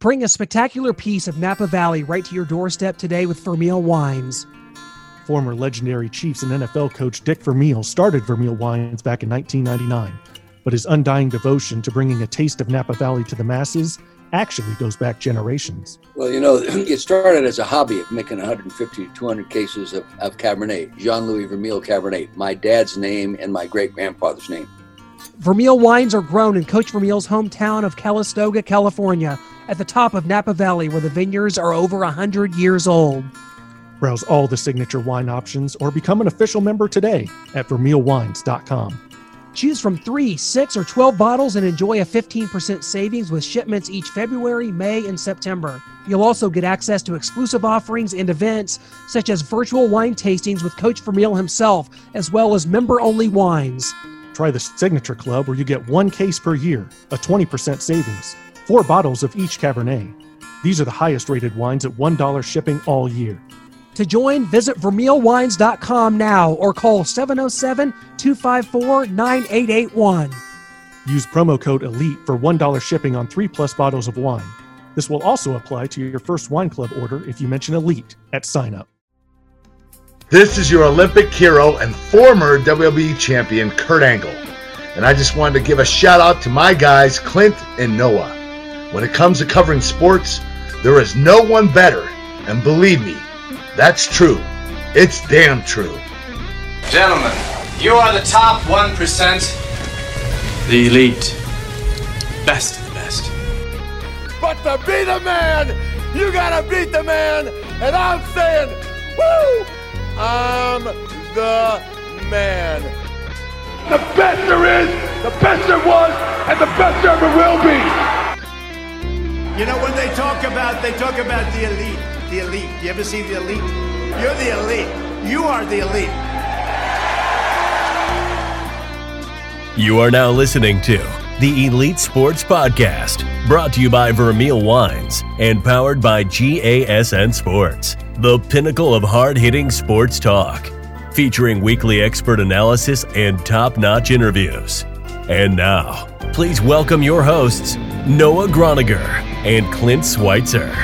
Bring a spectacular piece of Napa Valley right to your doorstep today with Vermeil Wines. Former legendary Chiefs and NFL coach Dick Vermeil started Vermeil Wines back in 1999, but his undying devotion to bringing a taste of Napa Valley to the masses actually goes back generations. Well, you know, it started as a hobby of making 150 to 200 cases of Cabernet, Jean-Louis Vermeil Cabernet, my dad's name and my great-grandfather's name. Vermeil wines are grown in Coach Vermeil's hometown of Calistoga, California, at the top of Napa Valley, where the vineyards are over 100 years old. Browse all the signature wine options or become an official member today at vermeilwines.com. Choose from 3, 6, or 12 bottles and enjoy a 15% savings with shipments each February, May, and September. You'll also get access to exclusive offerings and events, such as virtual wine tastings with Coach Vermeil himself, as well as member-only wines. Try the Signature Club, where you get one case per year, a 20% savings, 4 bottles of each Cabernet. These are the highest-rated wines at $1 shipping all year. To join, visit vermeilwines.com now or call 707-254-9881. Use promo code ELITE for $1 shipping on 3-plus bottles of wine. This will also apply to your first wine club order if you mention ELITE at sign-up. This is your Olympic hero and former WWE champion, Kurt Angle. And I just wanted to give a shout-out to my guys, Clint and Noah. When it comes to covering sports, there is no one better. And believe me, that's true. It's damn true. Gentlemen, you are the top 1%. The elite. Best of the best. But to be the man, you gotta beat the man. And I'm saying, woo, I'm the man. The best there is, the best there was, and the best there ever will be. You know, when they talk about the elite. The elite. You ever see the elite? You're the elite. You are the elite. You are now listening to the Elite Sports Podcast, brought to you by Vermeil Wines and powered by GASN Sports, the pinnacle of hard-hitting sports talk, featuring weekly expert analysis and top-notch interviews. And now, please welcome your hosts, Noah Groniger and Clint Schweitzer.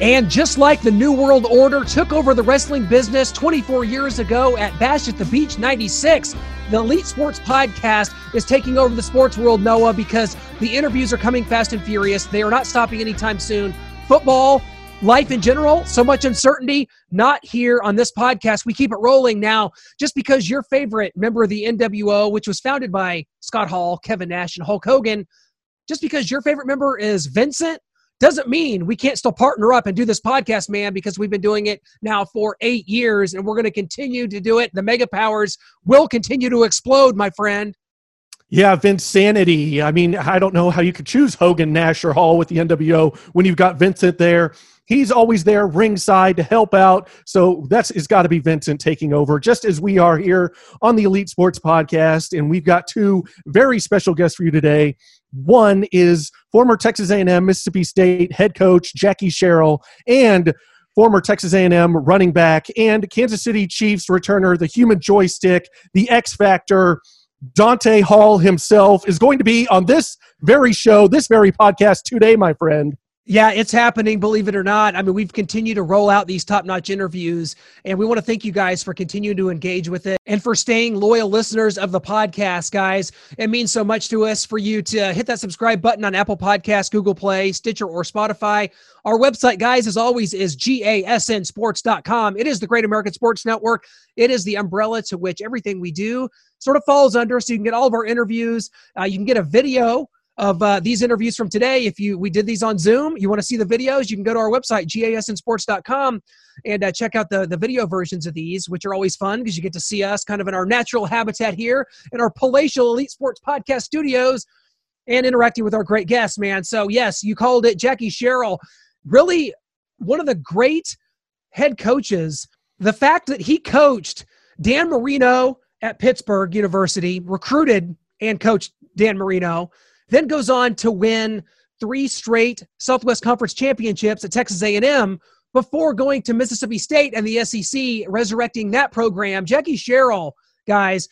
And just like the New World Order took over the wrestling business 24 years ago at Bash at the Beach 96, the Elite Sports Podcast is taking over the sports world, Noah, because the interviews are coming fast and furious. They are not stopping anytime soon. Football, life in general, so much uncertainty, not here on this podcast. We keep it rolling now just because your favorite member of the NWO, which was founded by Scott Hall, Kevin Nash, and Hulk Hogan, just because your favorite member is Vincent, doesn't mean we can't still partner up and do this podcast, man, because we've been doing it now for 8 years, and we're going to continue to do it. The mega powers will continue to explode, my friend. Yeah, Vince Sanity. I mean, I don't know how you could choose Hogan, Nash, or Hall with the NWO when you've got Vincent there. He's always there ringside to help out. So it's got to be Vincent taking over, just as we are here on the Elite Sports Podcast. And we've got 2 very special guests for you today. One is former Texas A&M Mississippi State head coach Jackie Sherrill and former Texas A&M running back and Kansas City Chiefs returner, the human joystick, the X Factor, Dante Hall himself, is going to be on this very show, this very podcast today, my friend. Yeah, it's happening, believe it or not. I mean, we've continued to roll out these top-notch interviews, and we want to thank you guys for continuing to engage with it and for staying loyal listeners of the podcast, guys. It means so much to us for you to hit that subscribe button on Apple Podcasts, Google Play, Stitcher, or Spotify. Our website, guys, as always, is gasnsports.com. It is the Great American Sports Network. It is the umbrella to which everything we do sort of falls under, so you can get all of our interviews. You can get a video of these interviews from today. If we did these on Zoom, you want to see the videos, you can go to our website, gasnsports.com, and check out the video versions of these, which are always fun because you get to see us kind of in our natural habitat here in our palatial Elite Sports Podcast studios and interacting with our great guests, man. So, yes, you called it. Jackie Sherrill, really one of the great head coaches. The fact that he coached Dan Marino at Pittsburgh University, recruited and coached Dan Marino, then goes on to win 3 straight Southwest Conference championships at Texas A&M before going to Mississippi State and the SEC, resurrecting that program. Jackie Sherrill, guys,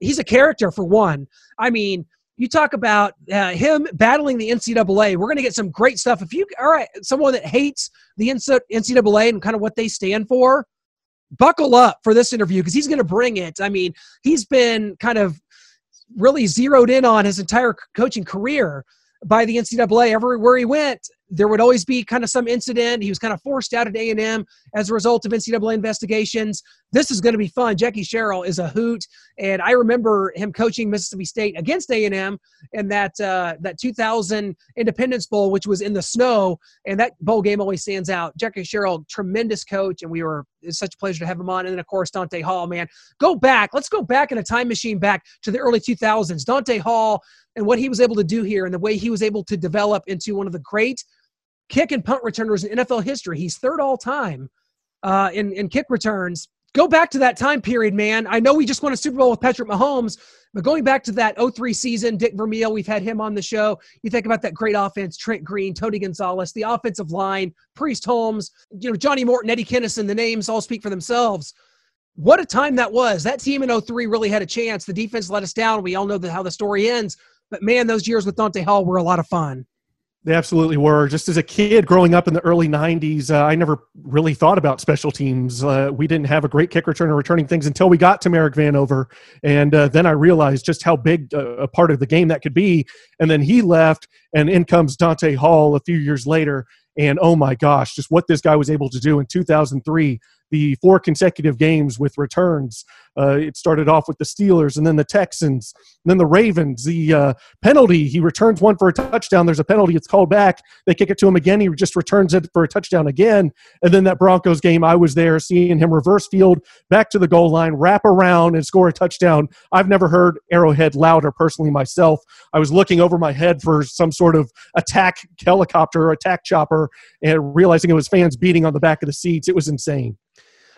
he's a character for one. I mean, you talk about him battling the NCAA. We're going to get some great stuff. If you are someone that hates the NCAA and kind of what they stand for, buckle up for this interview because he's going to bring it. I mean, he's been kind of really zeroed in on his entire coaching career by the NCAA. Everywhere he went, there would always be kind of some incident. He was kind of forced out at A&M as a result of NCAA investigations. This is going to be fun. Jackie Sherrill is a hoot, and I remember him coaching Mississippi State against A&M in that 2000 Independence Bowl, which was in the snow, and that bowl game always stands out. Jackie Sherrill, tremendous coach, and it's such a pleasure to have him on. And then, of course, Dante Hall, man. Go back. Let's go back in a time machine back to the early 2000s. Dante Hall and what he was able to do here and the way he was able to develop into one of the great kick and punt returners in NFL history. He's third all-time in kick returns. Go back to that time period, man. I know we just won a Super Bowl with Patrick Mahomes, but going back to that 2003 season, Dick Vermeil, we've had him on the show. You think about that great offense, Trent Green, Tony Gonzalez, the offensive line, Priest Holmes, Johnny Morton, Eddie Kennison, the names all speak for themselves. What a time that was. That team in 2003 really had a chance. The defense let us down. We all know how the story ends. But, man, those years with Dante Hall were a lot of fun. They absolutely were. Just as a kid growing up in the early 90s, I never really thought about special teams. We didn't have a great kick returner returning things until we got to Merrick Vanover. And then I realized just how big a part of the game that could be. And then he left, and in comes Dante Hall a few years later. And, oh, my gosh, just what this guy was able to do in 2003, the 4 consecutive games with returns. It started off with the Steelers and then the Texans and then the Ravens. The penalty, he returns one for a touchdown. There's a penalty. It's called back. They kick it to him again. He just returns it for a touchdown again. And then that Broncos game, I was there seeing him reverse field, back to the goal line, wrap around, and score a touchdown. I've never heard Arrowhead louder personally myself. I was looking over my head for some sort of attack helicopter or attack chopper and realizing it was fans beating on the back of the seats. It was insane.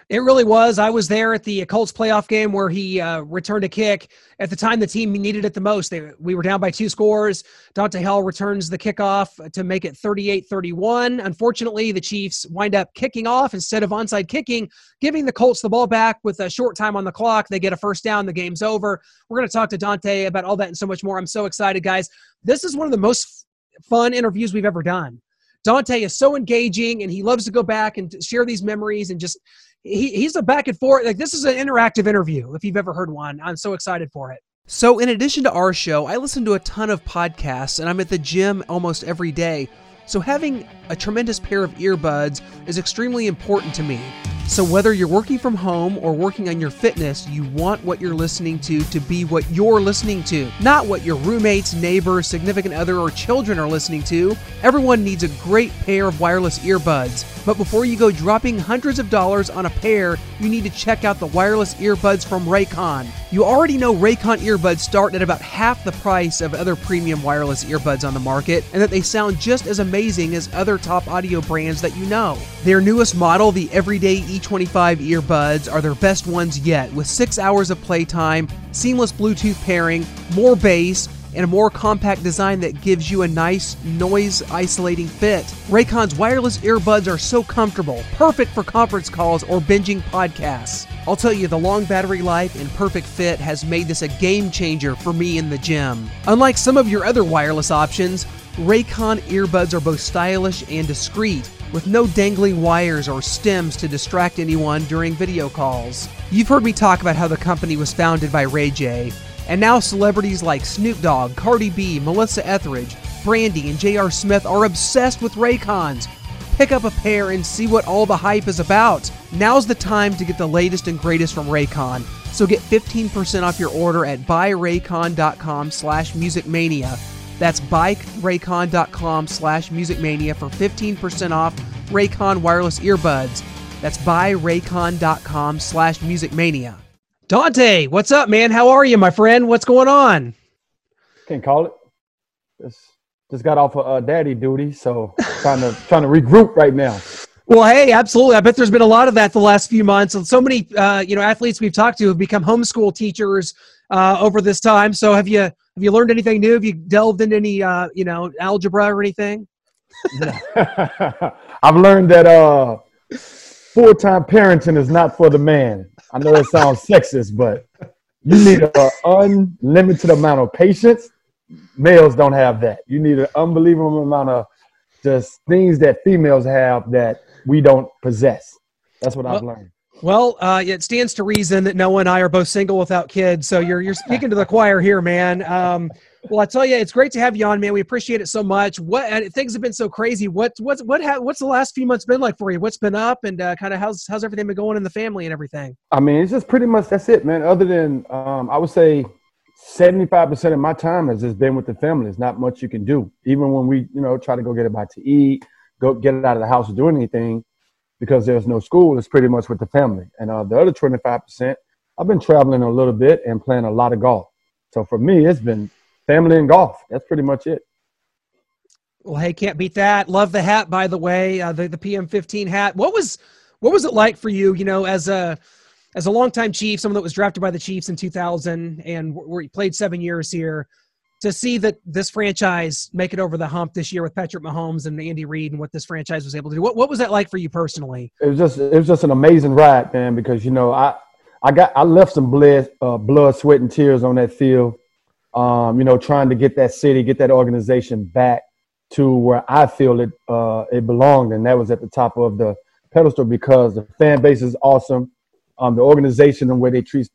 It really was. I was there at the Colts playoff game where he returned a kick. At the time, the team needed it the most. We were down by 2 scores. Dante Hall returns the kickoff to make it 38-31. Unfortunately, the Chiefs wind up kicking off instead of onside kicking, giving the Colts the ball back with a short time on the clock. They get a first down. The game's over. We're going to talk to Dante about all that and so much more. I'm so excited, guys. This is one of the most fun interviews we've ever done. Dante is so engaging, and he loves to go back and share these memories and just – He's a back and forth. Like, this is an interactive interview, if you've ever heard one. I'm so excited for it. So in addition to our show, I listen to a ton of podcasts, and I'm at the gym almost every day. So having a tremendous pair of earbuds is extremely important to me. So whether you're working from home or working on your fitness, you want what you're listening to be what you're listening to, not what your roommates, neighbors, significant other, or children are listening to. Everyone needs a great pair of wireless earbuds. But before you go dropping hundreds of dollars on a pair, you need to check out the wireless earbuds from Raycon. You already know Raycon earbuds start at about half the price of other premium wireless earbuds on the market, and that they sound just as amazing as other top audio brands that you know. Their newest model, the Everyday E25 earbuds, are their best ones yet, with 6 hours of playtime, seamless Bluetooth pairing, more bass, and a more compact design that gives you a nice noise-isolating fit. Raycon's wireless earbuds are so comfortable, perfect for conference calls or binging podcasts. I'll tell you, the long battery life and perfect fit has made this a game changer for me in the gym. Unlike some of your other wireless options, Raycon earbuds are both stylish and discreet, with no dangling wires or stems to distract anyone during video calls. You've heard me talk about how the company was founded by Ray J, and now celebrities like Snoop Dogg, Cardi B, Melissa Etheridge, Brandy, and J.R. Smith are obsessed with Raycons. Pick up a pair and see what all the hype is about. Now's the time to get the latest and greatest from Raycon. So get 15% off your order at buyraycon.com/musicmania. That's buyraycon.com/musicmania for 15% off Raycon wireless earbuds. That's buyraycon.com/musicmania. Dante, what's up, man? How are you, my friend? What's going on? Can't call it. Just got off of daddy duty, so trying to regroup right now. Well, hey, absolutely. I bet there's been a lot of that the last few months, and so many athletes we've talked to have become homeschool teachers over this time. So have you learned anything new? Have you delved into any algebra or anything? I've learned that full-time parenting is not for the man. I know it sounds sexist, but you need an unlimited amount of patience males don't have that. You need an unbelievable amount of just things that females have that we don't possess. That's what I've learned. Well, it stands to reason that Noah and I are both single without kids, so you're speaking to the choir here, man. Well, I tell you, it's great to have you on, man. We appreciate it so much. Things have been so crazy. What's the last few months been like for you? What's been up, and kind of how's everything been going in the family and everything? I mean, it's just pretty much that's it, man. Other than I would say 75% of my time has just been with the family. There's not much you can do, even when we try to go get a bite to eat, go get it out of the house or do anything. Because there's no school, it's pretty much with the family. And the other 25%, I've been traveling a little bit and playing a lot of golf. So for me, it's been family and golf. That's pretty much it. Well, hey, can't beat that. Love the hat, by the way, the PM15 hat. What was it like for you, as a longtime Chief, someone that was drafted by the Chiefs in 2000 and where you played 7 years here, to see that this franchise make it over the hump this year with Patrick Mahomes and Andy Reid and what this franchise was able to do? What was that like for you personally? It was just an amazing ride, man, because, I left some blood, sweat, and tears on that field, trying to get that city, get that organization back to where I feel it belonged, and that was at the top of the pedestal because the fan base is awesome. The organization and where they treats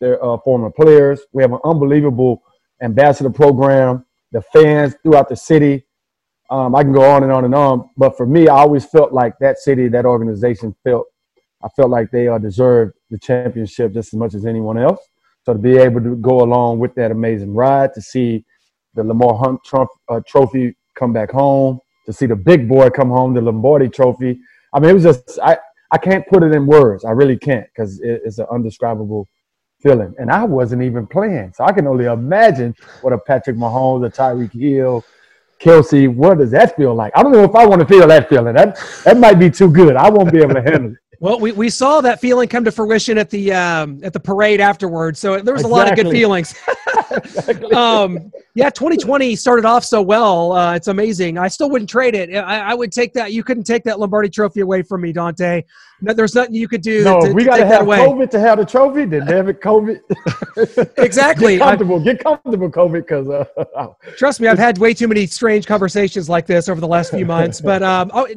their former players. We have an unbelievable ambassador program, the fans throughout the city. I can go on and on and on, but for me, I always felt like that city, that organization I felt like they deserved the championship just as much as anyone else. So to be able to go along with that amazing ride, to see the Lamar Hunt trophy come back home, to see the big boy come home, the Lombardi trophy. I mean, it was just, I can't put it in words. I really can't, because it's an indescribable feeling. And I wasn't even playing, so I can only imagine what a Patrick Mahomes, a Tyreek Hill, Kelsey, what does that feel like? I don't know if I want to feel that feeling. That might be too good. I won't be able to handle it. Well, we saw that feeling come to fruition at the parade afterwards, so there was a lot of good feelings. Exactly. 2020 started off so well. It's amazing. I still wouldn't trade it. I would take that. You couldn't take that Lombardi trophy away from me, Dante. No, there's nothing you could do. No, we got to have COVID to have the trophy. Then have it COVID. Exactly. Get comfortable, COVID, because trust me, I've had way too many strange conversations like this over the last few months. But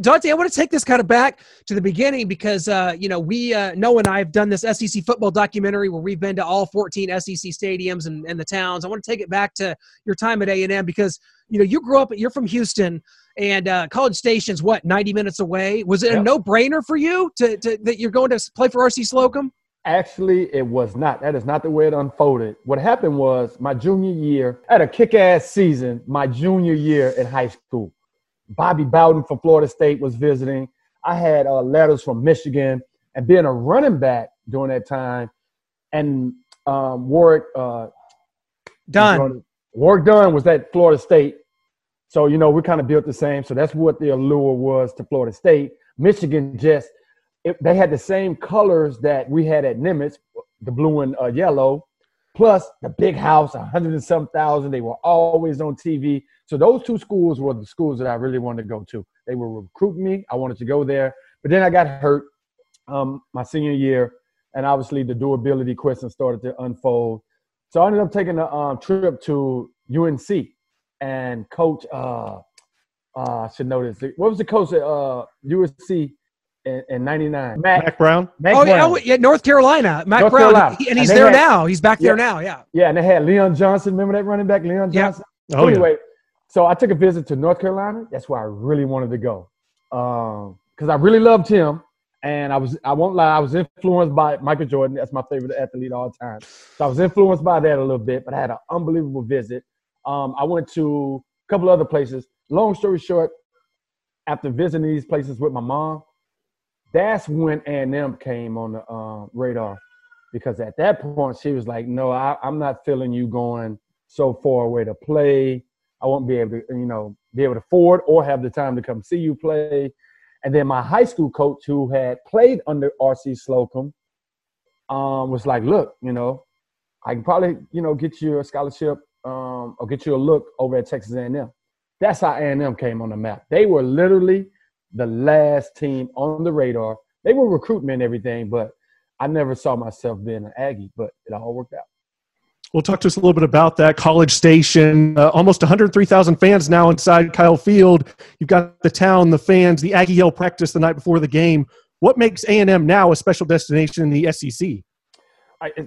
Dante, I want to take this kind of back to the beginning because Noah and I have done this SEC football documentary where we've been to all 14 SEC stadiums and the towns. I want to take it back to your time at A&M because you grew up. You're from Houston. And College Station's, 90 minutes away? Was it a no-brainer for you that you're going to play for R.C. Slocum? Actually, it was not. That is not the way it unfolded. What happened was my junior year, I had a kick-ass season my junior year in high school. Bobby Bowden from Florida State was visiting. I had letters from Michigan. And being a running back during that time, and Warwick Dunn. Warwick Dunn was at Florida State. So, we kind of built the same. So that's what the allure was to Florida State. Michigan they had the same colors that we had at Nimitz, the blue and yellow, plus the big house, 107,000. They were always on TV. So those two schools were the schools that I really wanted to go to. They were recruiting me. I wanted to go there. But then I got hurt my senior year, and obviously the durability question started to unfold. So I ended up taking a trip to UNC. And coach, I should know this. What was the coach at USC in 99? Mack Brown? Mack Brown. Yeah, North Carolina. Mack Brown. And he's there now. He's back there now, yeah. Yeah, and they had Leon Johnson. Remember that running back, Leon Johnson? Yep. Anyway, so I took a visit to North Carolina. That's where I really wanted to go because I really loved him. And I won't lie, I was influenced by Michael Jordan. That's my favorite athlete of all time. So I was influenced by that a little bit, but I had an unbelievable visit. I went to a couple other places. Long story short, after visiting these places with my mom, that's when A&M came on the radar. Because at that point, she was like, no, I'm not feeling you going so far away to play. I won't be able to, be able to afford or have the time to come see you play. And then my high school coach who had played under R.C. Slocum was like, look, I can probably, get you a scholarship. I'll get you a look over at Texas A&M. That's how A&M came on the map. They were literally the last team on the radar. They were recruiting and everything, but I never saw myself being an Aggie, but it all worked out. Well, talk to us a little bit about that College Station. Almost 103,000 fans now inside Kyle Field. You've got the town, the fans, the Aggie Yell practice the night before the game. What makes A&M now a special destination in the SEC?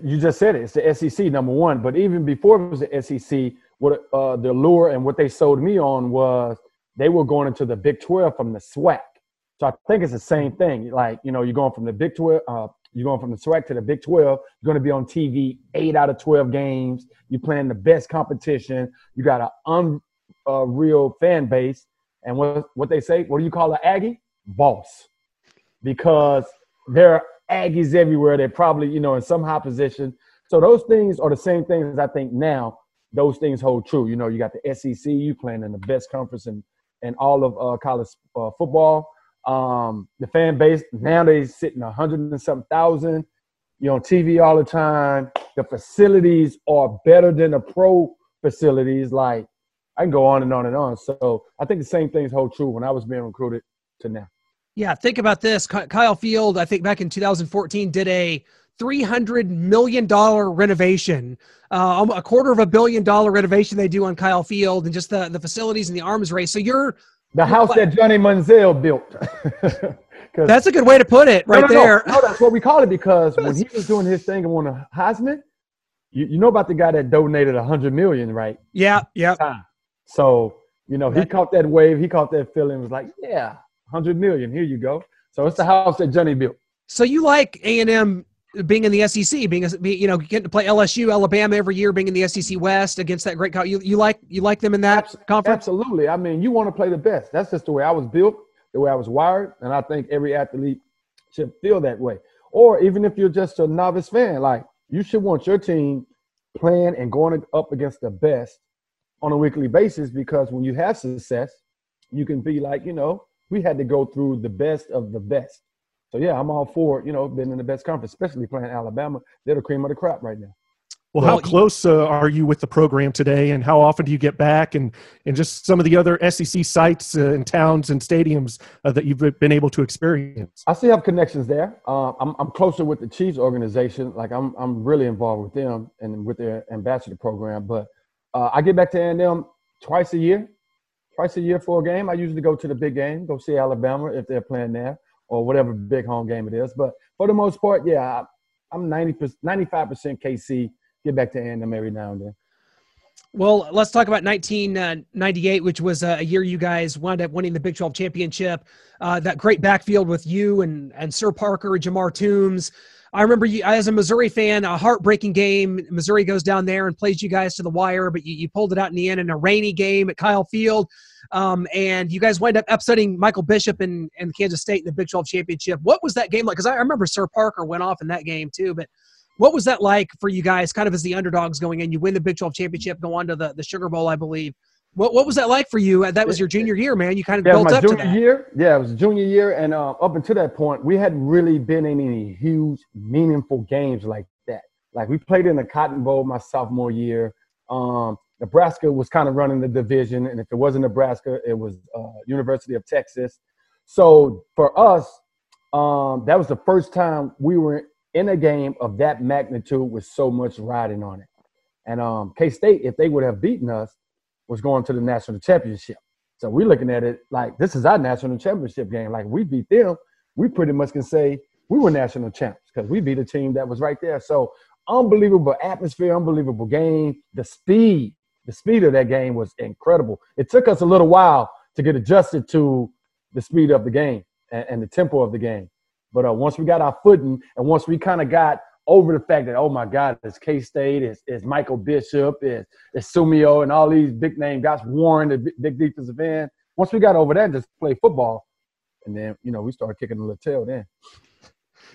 You just said it. It's the SEC, number one. But even before it was the SEC, what the lure and what they sold me on was they were going into the Big 12 from the SWAC. So I think it's the same thing. Like, you know, you're going from the Big 12 you're going from the SWAC to the Big 12. You're going to be on TV 8 out of 12 games. You're playing the best competition. You got an unreal fan base. And what they say, what do you call an Aggie? Boss. Because there are Aggies everywhere. They're probably, you know, in some high position. So those things are the same things I think now. Those things hold true. You know, you got the SEC. You playing in the best conference in all of college football. The fan base nowadays sitting 100,000 and something. You're on TV all the time. The facilities are better than the pro facilities. Like, I can go on and on and on. So I think the same things hold true when I was being recruited to now. Yeah, think about this. Kyle Field, I think back in 2014, did a $300 million renovation, a $250 million renovation they do on Kyle Field, and just the facilities and the arms race. So you're the house that Johnny Manziel built. That's a good way to put it there. No, that's what we call it, because when he was doing his thing and won a Heisman, you know about the guy that donated $100 million, right? Yeah, yeah. So, you know, he caught that wave. He caught that feeling. Was like, yeah, $100 million. Here you go. So it's the house that Johnny built. So you like A&M being in the SEC, you know, getting to play LSU, Alabama every year, being in the SEC West against that great – you like them in that conference? Absolutely. I mean, you want to play the best. That's just the way I was built, the way I was wired, and I think every athlete should feel that way. Or even if you're just a novice fan, like, you should want your team playing and going up against the best on a weekly basis, because when you have success, you can be like, you know, we had to go through the best of the best. So, yeah, I'm all for, you know, being in the best conference, especially playing Alabama. They're the cream of the crop right now. Well, how close are you with the program today, and how often do you get back, and just some of the other SEC sites and towns and stadiums that you've been able to experience? I still have connections there. I'm closer with the Chiefs organization. Like, I'm really involved with them and with their ambassador program. But I get back to A&M twice a year for a game. I usually go to the big game, go see Alabama if they're playing there, or whatever big home game it is. But for the most part, yeah, I'm 95% KC, get back to A&M every now and then. Well, let's talk about 1998, which was a year you guys wound up winning the Big 12 championship. That great backfield with you and Sir Parker, Jamar Toombs. I remember you, as a Missouri fan, a heartbreaking game. Missouri goes down there and plays you guys to the wire, but you pulled it out in the end in a rainy game at Kyle Field. And you guys wind up upsetting Michael Bishop and Kansas State in the Big 12 championship. What was that game like? Because I remember Sir Parker went off in that game too, but what was that like for you guys, kind of as the underdogs going in? You win the Big 12 championship, go on to the Sugar Bowl, I believe. What was that like for you? That was your junior year, man. You kind of built up to that. Yeah, it was junior year. And up until that point, we hadn't really been in any huge, meaningful games like that. Like, we played in the Cotton Bowl my sophomore year. Nebraska was kind of running the division. And if it wasn't Nebraska, it was University of Texas. So for us, that was the first time we were in a game of that magnitude with so much riding on it. And K-State, if they would have beaten us, was going to the national championship. So we're looking at it like, this is our national championship game. Like, we beat them, we pretty much can say we were national champs, because we beat a team that was right there. So unbelievable atmosphere, unbelievable game. The speed of that game was incredible. It took us a little while to get adjusted to the speed of the game and the tempo of the game. But once we got our footing, and once we kind of got over the fact that, oh, my God, it's K-State, it's Michael Bishop, it's Sumio, and all these big-name guys, Warren, the big defensive end. Once we got over that and just played football, and then, you know, we started kicking the little tail then.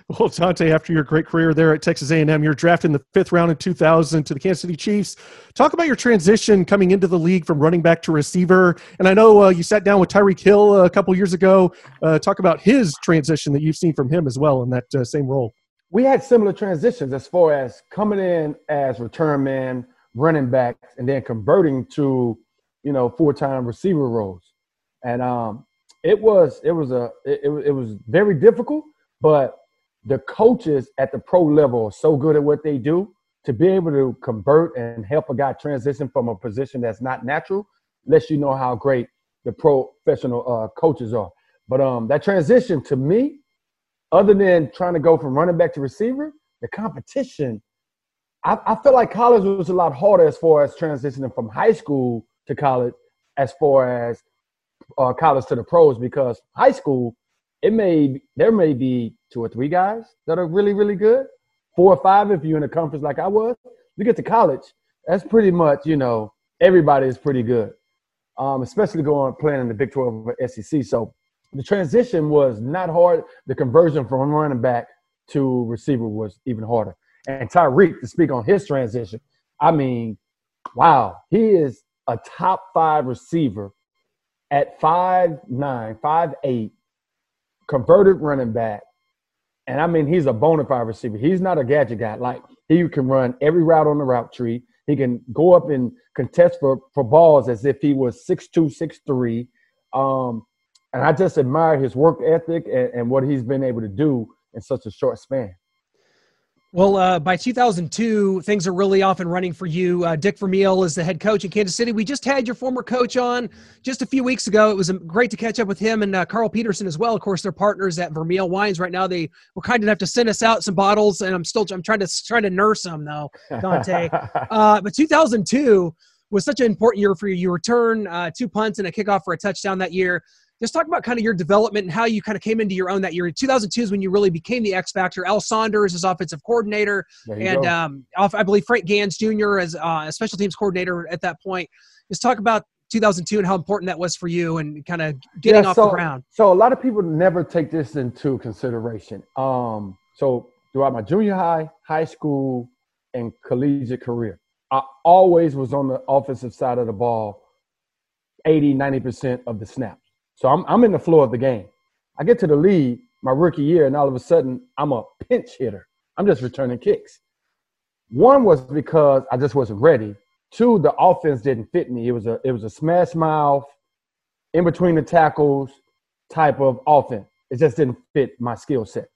Well, Dante, after your great career there at Texas A&M, you're drafted in the 5th round in 2000 to the Kansas City Chiefs. Talk about your transition coming into the league from running back to receiver. And I know you sat down with Tyreek Hill a couple years ago. Talk about his transition that you've seen from him as well in that same role. We had similar transitions as far as coming in as return man, running back, and then converting to, you know, full-time receiver roles. And it was very difficult, but the coaches at the pro level are so good at what they do to be able to convert and help a guy transition from a position that's not natural, lets you know how great the professional coaches are. But that transition, to me, other than trying to go from running back to receiver, the competition, I feel like college was a lot harder as far as transitioning from high school to college, as far as college to the pros, because high school, there may be 2 or 3 guys that are really, really good, 4 or 5 if you're in a conference like I was. You get to college, that's pretty much, you know, everybody is pretty good, especially playing in the Big 12 or SEC. So the transition was not hard. The conversion from running back to receiver was even harder. And Tyreek, to speak on his transition, I mean, wow, he is a top 5 receiver at 5'9", 5'8", converted running back. And, I mean, he's a bona fide receiver. He's not a gadget guy. Like, he can run every route on the route tree. He can go up and contest for balls as if he was 6'2", 6'3". And I just admire his work ethic and what he's been able to do in such a short span. Well, by 2002, things are really off and running for you. Dick Vermeil is the head coach in Kansas City. We just had your former coach on just a few weeks ago. It was great to catch up with him and Carl Peterson as well. Of course, they're partners at Vermeil Wines right now. They were kind enough to send us out some bottles, and I'm trying to nurse them though, Dante. But 2002 was such an important year for you. You return 2 punts and a kickoff for a touchdown that year. Just talk about kind of your development and how you kind of came into your own that year. 2002 is when you really became the X Factor. Al Saunders is offensive coordinator, and I believe Frank Gans Jr. as a special teams coordinator at that point. Just talk about 2002 and how important that was for you and kind of getting off the ground. So a lot of people never take this into consideration. So throughout my junior high, high school, and collegiate career, I always was on the offensive side of the ball 80, 90% of the snaps. So I'm in the flow of the game. I get to the league my rookie year, and all of a sudden, I'm a pinch hitter. I'm just returning kicks. One was because I just wasn't ready. 2, the offense didn't fit me. It was a smash mouth, in between the tackles type of offense. It just didn't fit my skill set.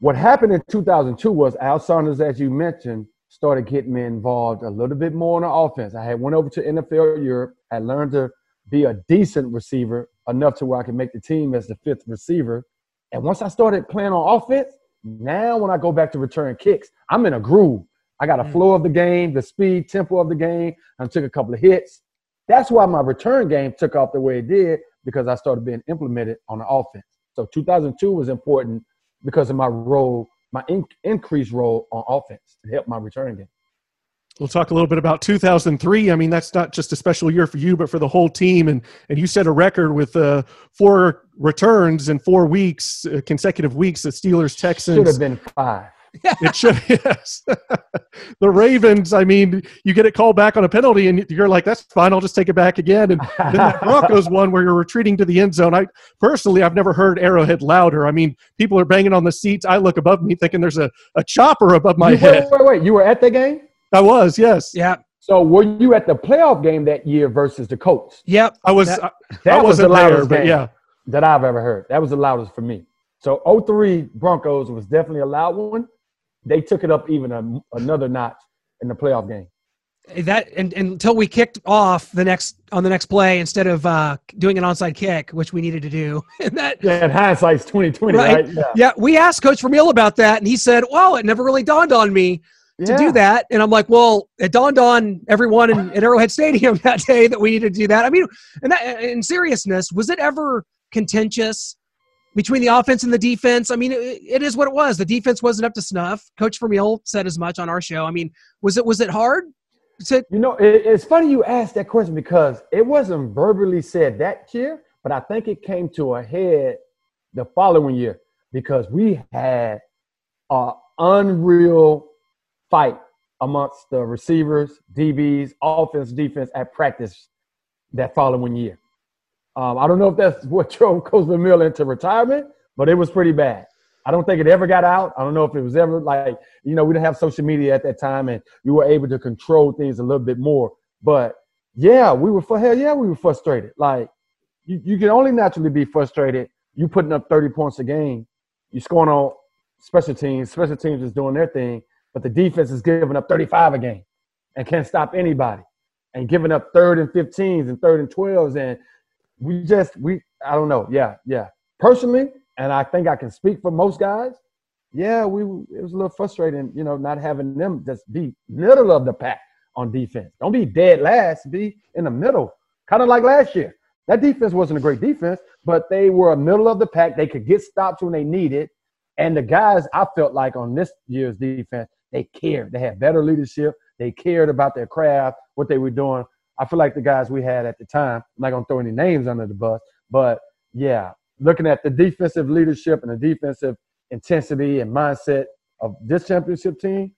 What happened in 2002 was Al Saunders, as you mentioned, started getting me involved a little bit more in the offense. I had went over to NFL Europe. I learned to be a decent receiver, enough to where I can make the team as the 5th receiver. And once I started playing on offense, now when I go back to return kicks, I'm in a groove. I got a flow of the game, the speed, tempo of the game. I took a couple of hits. That's why my return game took off the way it did, because I started being implemented on the offense. So 2002 was important because of my role, my increased role on offense to help my return game. We'll talk a little bit about 2003. I mean, that's not just a special year for you, but for the whole team. And you set a record with 4 returns in 4 weeks, consecutive weeks, the Steelers, Texans. Should have been 5. It should, yes. The Ravens, I mean, you get it called back on a penalty, and you're like, that's fine, I'll just take it back again. And then that Broncos one where you're retreating to the end zone. I've never heard Arrowhead louder. I mean, people are banging on the seats. I look above me thinking there's a chopper above my head. Wait. You were at that game? I was, yes. Yeah. So were you at the playoff game that year versus the Colts? Yep. I was. That was the loudest game that I've ever heard. That was the loudest for me. So 2003 Broncos was definitely a loud one. They took it up even another notch in the playoff game. And until we kicked off on the next play instead of doing an onside kick, which we needed to do. And hindsight's 2020, right? Yeah, we asked Coach Vermeil about that, and he said, "Well, it never really dawned on me." To do that. And I'm like, well, it dawned on everyone in Arrowhead Stadium that day that we needed to do that. I mean, in seriousness, was it ever contentious between the offense and the defense? I mean, it is what it was. The defense wasn't up to snuff. Coach Vermeil said as much on our show. I mean, was it hard? It's funny you asked that question because it wasn't verbally said that year, but I think it came to a head the following year because we had an unreal fight amongst the receivers, DBs, offense, defense at practice that following year. I don't know if that's what drove Coach Vermeil into retirement, but it was pretty bad. I don't think it ever got out. I don't know if it was ever we didn't have social media at that time and we were able to control things a little bit more. But we were frustrated. Like you can only naturally be frustrated. You putting up 30 points a game. You scoring on special teams. Special teams is doing their thing. But the defense is giving up 35 a game and can't stop anybody, and giving up 3rd and 15s and 3rd and 12s. And I don't know. Yeah. Personally, and I think I can speak for most guys, it was a little frustrating, not having them just be middle of the pack on defense. Don't be dead last, be in the middle, kind of like last year. That defense wasn't a great defense, but they were a middle of the pack. They could get stops when they needed. And the guys, I felt like on this year's defense, they cared. They had better leadership. They cared about their craft, what they were doing. I feel like the guys we had at the time, I'm not going to throw any names under the bus, but, looking at the defensive leadership and the defensive intensity and mindset of this championship team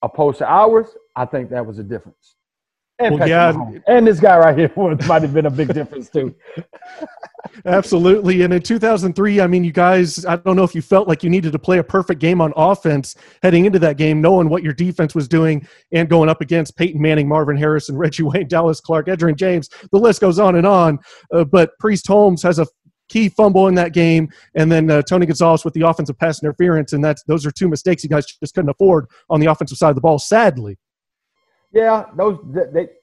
opposed to ours, I think that was a difference. And, and this guy right here might have been a big difference too. Absolutely. And in 2003, you guys, I don't know if you felt like you needed to play a perfect game on offense heading into that game, knowing what your defense was doing and going up against Peyton Manning, Marvin Harrison, Reggie Wayne, Dallas Clark, Edgerrin James. The list goes on and on. But Priest Holmes has a key fumble in that game, and then Tony Gonzalez with the offensive pass interference, and those are two mistakes you guys just couldn't afford on the offensive side of the ball, sadly. Yeah,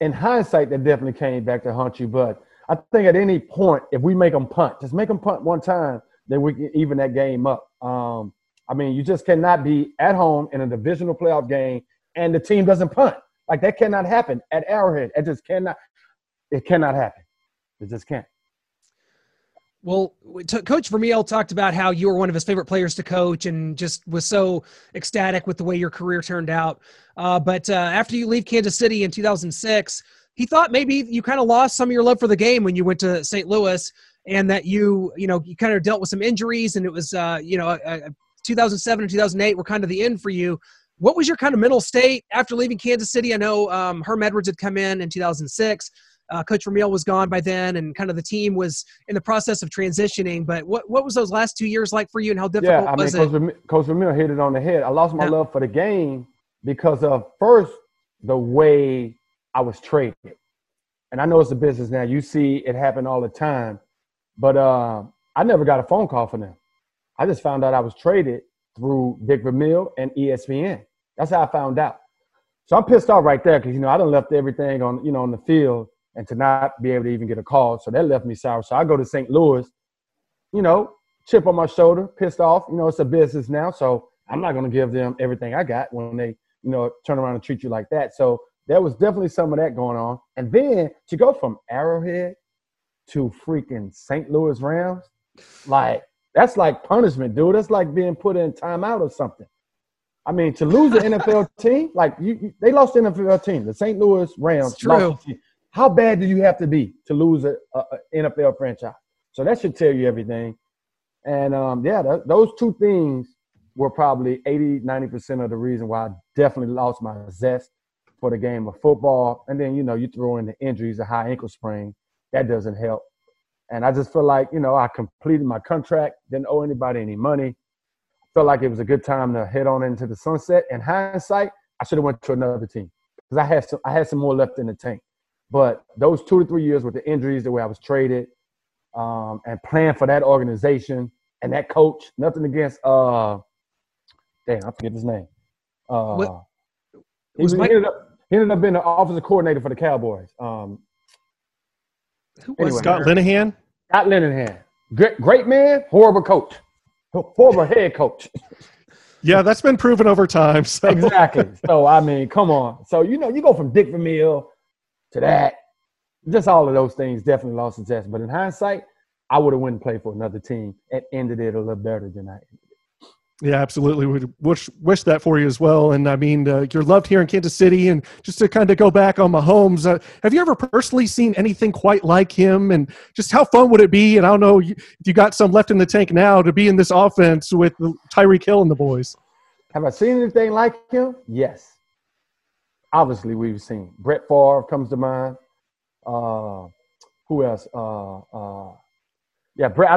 in hindsight, that definitely came back to haunt you, but I think at any point, if we make them punt, just make them punt one time, then we can even that game up. You just cannot be at home in a divisional playoff game and the team doesn't punt. Like, that cannot happen at Arrowhead. It cannot happen. It just can't. Well, Coach Vermeil talked about how you were one of his favorite players to coach and just was so ecstatic with the way your career turned out. But after you leave Kansas City in 2006, he thought maybe you kind of lost some of your love for the game when you went to St. Louis, and that you kind of dealt with some injuries, and it was 2007 and 2008 were kind of the end for you. What was your kind of mental state after leaving Kansas City? I know Herm Edwards had come in 2006. Coach Vermeil was gone by then, and kind of the team was in the process of transitioning. But what was those last 2 years like for you, and how difficult was it? Coach Vermeil hit it on the head. I lost my love for the game because of, first, the way I was traded. And I know it's a business now. You see it happen all the time. But I never got a phone call from them. I just found out I was traded through Dick Vermeil and ESPN. That's how I found out. So I'm pissed off right there because, I done left everything on, on the field, and to not be able to even get a call. So that left me sour. So I go to St. Louis, chip on my shoulder, pissed off. It's a business now, so I'm not going to give them everything I got when they, turn around and treat you like that. So there was definitely some of that going on. And then to go from Arrowhead to freaking St. Louis Rams, like, that's like punishment, dude. That's like being put in timeout or something. To lose an NFL team, like they lost the NFL team. The St. Louis Rams lost the team. How bad do you have to be to lose an NFL franchise? So that should tell you everything. And, those two things were probably 80, 90% of the reason why I definitely lost my zest for the game of football. And then, you throw in the injuries, the high ankle sprain. That doesn't help. And I just feel like, I completed my contract, didn't owe anybody any money. Felt like it was a good time to head on into the sunset. In hindsight, I should have went to another team because I had some more left in the tank. But those 2 to 3 years with the injuries, the way I was traded, and playing for that organization and that coach, nothing against I forget his name. He ended up being the offensive coordinator for the Cowboys. Scott Linehan? Scott Linehan. Great man, horrible coach. Horrible head coach. Yeah, that's been proven over time. So. Exactly. So, come on. So, you go from Dick Vermeil to that, just all of those things definitely lost its ass. But in hindsight, I would have went and played for another team and ended it a little better than I ended it. Yeah, absolutely. We wish that for you as well. And, you're loved here in Kansas City. And just to kind of go back on Mahomes, have you ever personally seen anything quite like him? And just how fun would it be? And I don't know if you got some left in the tank now to be in this offense with Tyreek Hill and the boys. Have I seen anything like him? Yes. Obviously, we've seen Brett Favre comes to mind. Who else? I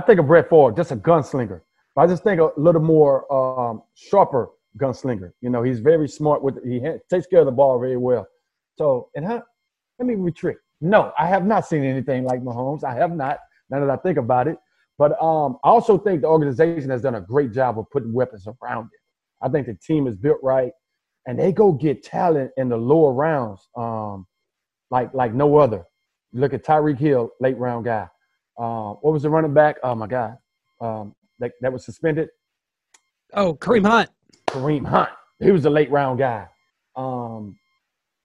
think of Brett Favre, just a gunslinger. But I just think a little more sharper gunslinger. He's very smart he takes care of the ball very well. So, let me retrick. No, I have not seen anything like Mahomes. I have not. Now that I think about it, but I also think the organization has done a great job of putting weapons around it. I think the team is built right. and they go get talent in the lower rounds, like no other. Look at Tyreek Hill, late round guy. What was the running back? Oh my God, that was suspended. Oh, Kareem Hunt. He was a late round guy.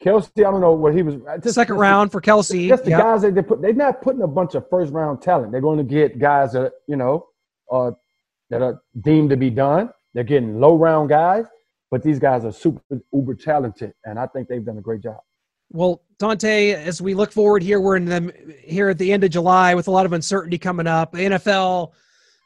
Kelsey, I don't know what he was. Second round for Kelsey. Just the guys that they put. They're not putting a bunch of first round talent. They're going to get guys that that are deemed to be done. They're getting low round guys, but these guys are super uber talented, and I think they've done a great job. Well, Dante, as we look forward here, we're here at the end of July with a lot of uncertainty coming up. The NFL,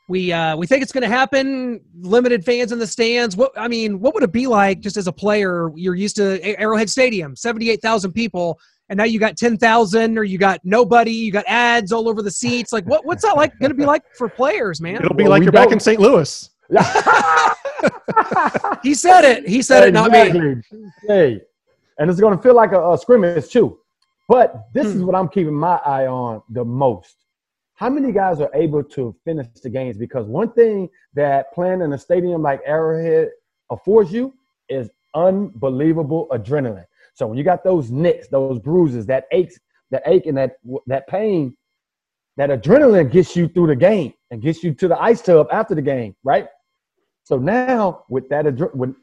we think it's going to happen. Limited fans in the stands. What would it be like just as a player? You're used to Arrowhead Stadium, 78,000 people, and now you got 10,000, or you got nobody. You got ads all over the seats. Like, what's that like? Going to be like for players, man? It'll be like you're back in St. Louis. He said it. He said it, not me. Hey. And it's going to feel like a scrimmage too. But this is what I'm keeping my eye on the most. How many guys are able to finish the games? Because one thing that playing in a stadium like Arrowhead affords you is unbelievable adrenaline. So when you got those nicks, those bruises, that ache and that pain, that adrenaline gets you through the game and gets you to the ice tub after the game, right? So now with that adrenaline,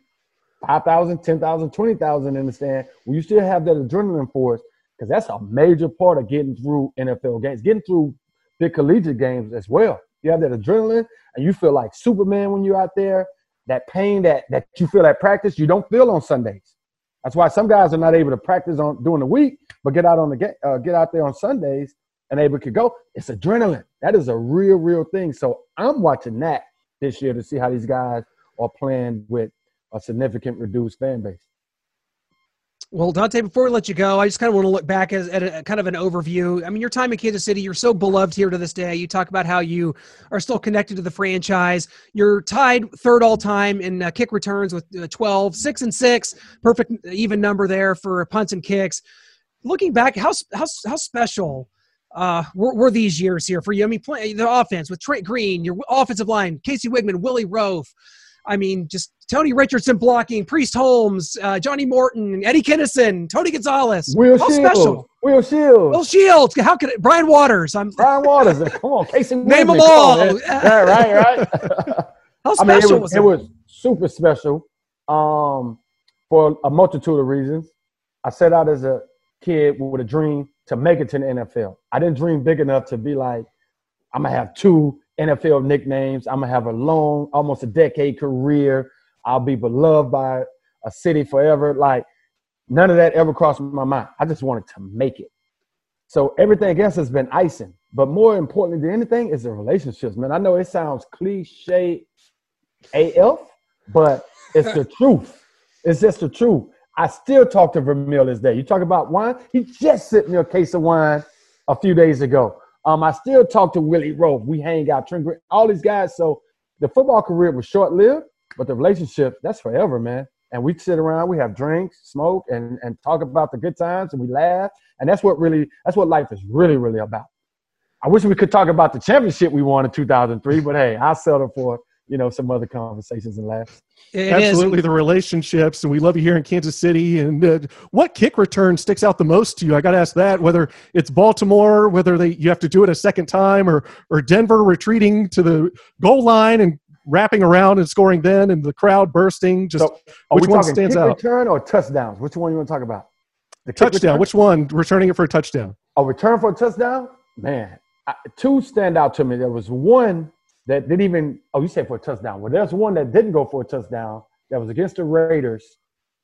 5,000, 10,000, 20,000 in the stand, well, you still have that adrenaline force, because that's a major part of getting through NFL games, getting through big collegiate games as well. You have that adrenaline, and you feel like Superman when you're out there. That pain that you feel at practice, you don't feel on Sundays. That's why some guys are not able to practice during the week, but get out there on Sundays and able to go. It's adrenaline. That is a real, real thing. So I'm watching that this year to see how these guys are playing with a significant reduced fan base. Well, Dante, before we let you go, I just kind of want to look back at kind of an overview. I mean, your time in Kansas City, you're so beloved here to this day. You talk about how you are still connected to the franchise. You're tied third all time in kick returns with 12, 6-6, perfect even number there for punts and kicks. Looking back, how special were these years here for you? I mean, playing the offense with Trent Green, your offensive line, Casey Wigman, Willie Rofe. I mean, just Tony Richardson blocking, Priest Holmes, Johnny Morton, Eddie Kennison, Tony Gonzalez. Will Shields. How could it? Brian Waters. Brian Waters. Come on, Casey. Name them all. Right. How special was it? It was super special for a multitude of reasons. I set out as a kid with a dream to make it to the NFL. I didn't dream big enough to be like, I'm going to have two NFL nicknames. I'm going to have a long, almost a decade career. I'll be beloved by a city forever. Like, none of that ever crossed my mind. I just wanted to make it. So everything else has been icing. But more importantly than anything is the relationships, man. I know it sounds cliche AF, but it's the truth. It's just the truth. I still talk to Vermeil this day. You talk about wine? He just sent me a case of wine a few days ago. I still talk to Willie Rowe. We hang out, Trent Green, all these guys. So the football career was short-lived, but the relationship, that's forever, man. And we sit around, we have drinks, smoke, and talk about the good times, and we laugh. And that's what life is really, really about. I wish we could talk about the championship we won in 2003, but hey, I'll settle for some other conversations and laughs. Absolutely, the relationships, and we love you here in Kansas City. And what kick return sticks out the most to you? I got to ask that. Whether it's Baltimore, whether you have to do it a second time, or Denver retreating to the goal line and wrapping around and scoring then, and the crowd bursting. Just so, which one stands out? Kick return or touchdowns? Which one you want to talk about? The touchdown. Which one? Returning it for a touchdown. A return for a touchdown? Man, two stand out to me. There was one that didn't even – oh, you said for a touchdown. Well, there's one that didn't go for a touchdown that was against the Raiders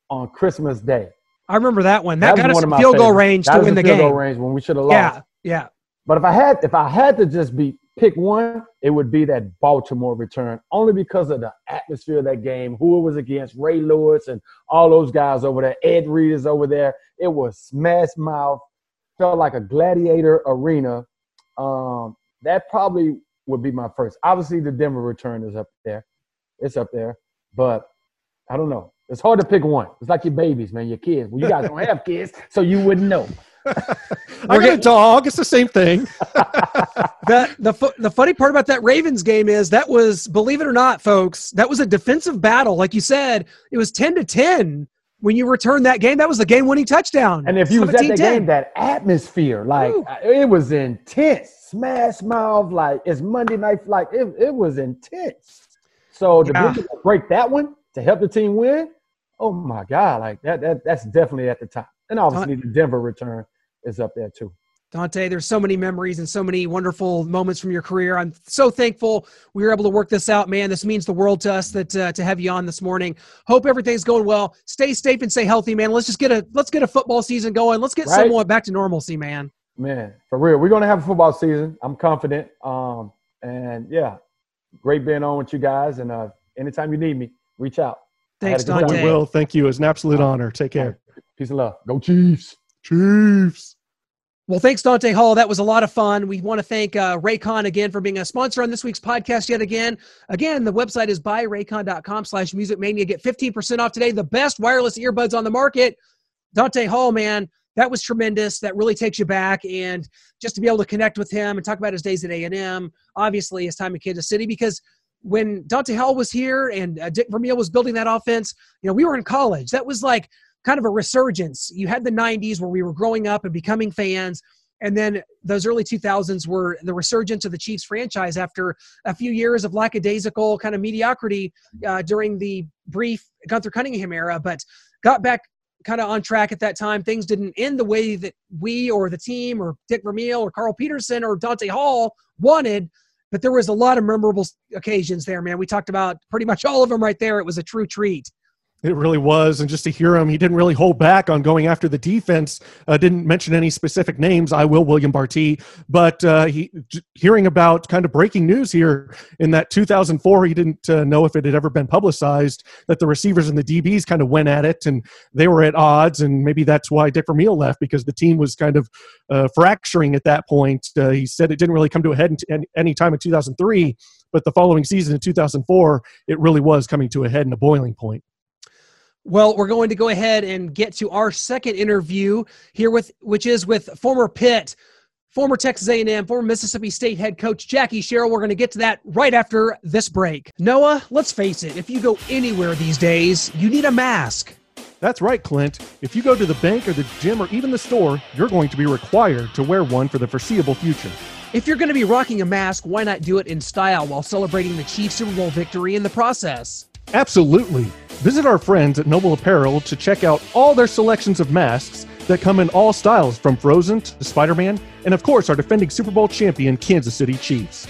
on Christmas Day. I remember that one. That got us in field goal range to win the game. Field goal range when we should have lost. Yeah. But if I had to just pick one, it would be that Baltimore return, only because of the atmosphere of that game, who it was against, Ray Lewis and all those guys over there. Ed Reed is over there. It was smash mouth. Felt like a gladiator arena. That probably – would be my first. Obviously, the Denver return is up there. It's up there. But I don't know. It's hard to pick one. It's like your babies, man, your kids. Well, you guys don't have kids, so you wouldn't know. I got a dog. It's the same thing. The funny part about that Ravens game is that was, believe it or not, folks, that was a defensive battle. Like you said, it was 10-10. when you returned that game, that was the game-winning touchdown. And if you was at that game, that atmosphere, like, ooh, it was intense. Smash mouth, like, it's Monday night, like, it was intense. So to be able to break that one to help the team win, oh, my God, like, that's definitely at the top. And obviously the Denver return is up there too. Dante, there's so many memories and so many wonderful moments from your career. I'm so thankful we were able to work this out, man. This means the world to us that to have you on this morning. Hope everything's going well. Stay safe and stay healthy, man. Let's just get a football season going. Let's get somewhat back to normalcy, man. Man, for real, we're gonna have a football season. I'm confident. And yeah, great being on with you guys. And anytime you need me, reach out. Thanks, Dante. We will. Thank you. It's an absolute honor. Take care. Peace and love. Go Chiefs. Chiefs. Well, thanks, Dante Hall. That was a lot of fun. We want to thank Raycon again for being a sponsor on this week's podcast yet again. Again, the website is buyraycon.com/musicmania. Get 15% off today. The best wireless earbuds on the market. Dante Hall, man, that was tremendous. That really takes you back. And just to be able to connect with him and talk about his days at A&M, obviously his time in Kansas City, because when Dante Hall was here and Dick Vermeil was building that offense, you know, we were in college. That was like kind of a resurgence. You had the 90s where we were growing up and becoming fans, and then those early 2000s were the resurgence of the Chiefs franchise after a few years of lackadaisical kind of mediocrity during the brief Gunther Cunningham era, but got back kind of on track at that time. Things didn't end the way that we or the team or Dick Vermeil or Carl Peterson or Dante Hall wanted, but there was a lot of memorable occasions there, man. We talked about pretty much all of them right there. It was a true treat. It really was, and just to hear him, he didn't really hold back on going after the defense. Didn't mention any specific names. I will, William Barty, but hearing about kind of breaking news here in that 2004, he didn't know if it had ever been publicized that the receivers and the DBs kind of went at it, and they were at odds, and maybe that's why Dick Vermeil left, because the team was kind of fracturing at that point. He said it didn't really come to a head in any time in 2003, but the following season in 2004, it really was coming to a head and a boiling point. Well, we're going to go ahead and get to our second interview here, which is with former Pitt, former Texas A&M, former Mississippi State head coach Jackie Sherrill. We're going to get to that right after this break. Noah, let's face it, if you go anywhere these days, you need a mask. That's right, Clint. If you go to the bank or the gym or even the store, you're going to be required to wear one for the foreseeable future. If you're going to be rocking a mask, why not do it in style while celebrating the Chiefs Super Bowl victory in the process? Absolutely. Visit our friends at Noble Apparel to check out all their selections of masks that come in all styles, from Frozen to Spider-Man, and of course, our defending Super Bowl champion, Kansas City Chiefs.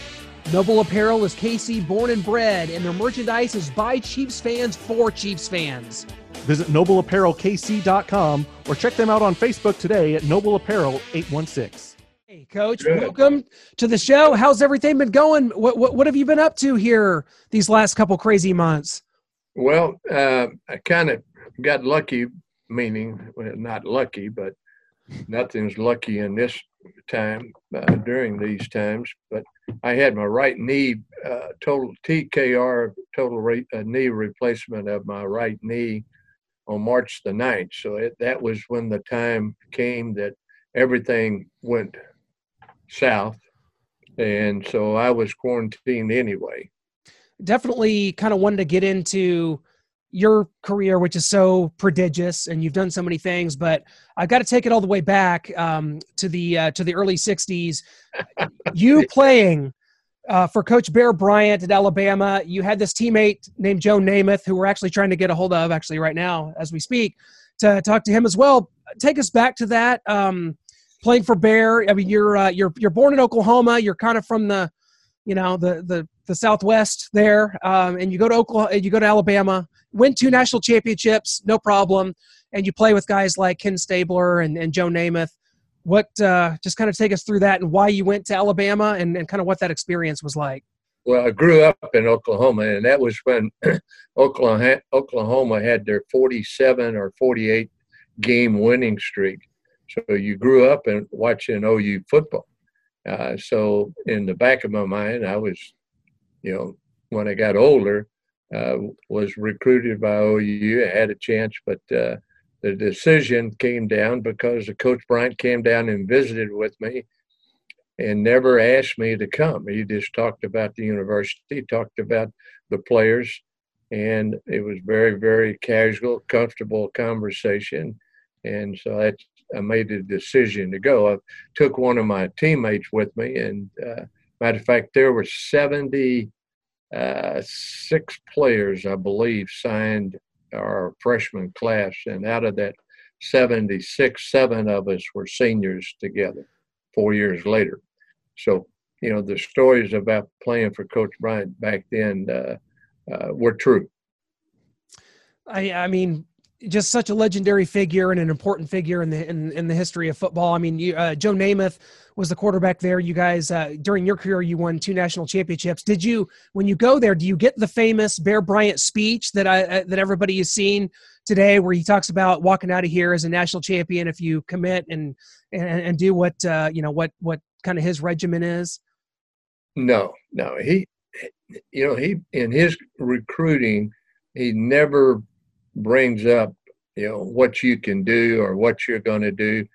Noble Apparel is KC born and bred, and their merchandise is by Chiefs fans for Chiefs fans. Visit NobleApparelKC.com or check them out on Facebook today at Noble Apparel 816. Hey, Coach, welcome to the show. How's everything been going? What have you been up to here these last couple crazy months? Well, I kind of got lucky, meaning, well, not lucky, but nothing's lucky in this time, during these times. But I had my right knee, knee replacement of my right knee on March the 9th. So that was when the time came that everything went south. And so I was quarantined anyway. Definitely kind of wanted to get into your career, which is so prodigious, and you've done so many things, but I've got to take it all the way back to the early 60s. You playing for Coach Bear Bryant at Alabama, you had this teammate named Joe Namath, who we're actually trying to get a hold of actually right now as we speak, to talk to him as well. Take us back to that, playing for Bear. I mean, you're born in Oklahoma. You're kind of from the, you know, the Southwest there, and you go to Oklahoma, you go to Alabama, win two national championships, no problem, and you play with guys like Ken Stabler and Joe Namath. What just kind of take us through that and why you went to Alabama and kind of what that experience was like. Well, I grew up in Oklahoma, and that was when Oklahoma had their 47 or 48 game winning streak. So you grew up and watching OU football. So in the back of my mind, I was, you know, when I got older, was recruited by OU. I had a chance, but the decision came down because Coach Bryant came down and visited with me and never asked me to come. He just talked about the university, talked about the players, And it was very, very casual, comfortable conversation. And so I made a decision to go. I took one of my teammates with me. And matter of fact, there were 76 players, I believe, signed our freshman class. And out of that 76, 7 of us were seniors together 4 years later. So, you know, the stories about playing for Coach Bryant back then were true. I mean, just such a legendary figure and an important figure in the history of football. I mean, Joe Namath was the quarterback there. You guys, during your career, you won 2 national championships. Did you, when you go there, do you get the famous Bear Bryant speech that that everybody has seen today, where he talks about walking out of here as a national champion if you commit and do what kind of his regimen is? No, he in his recruiting, he never brings up, you know, what you can do or what you're going to do.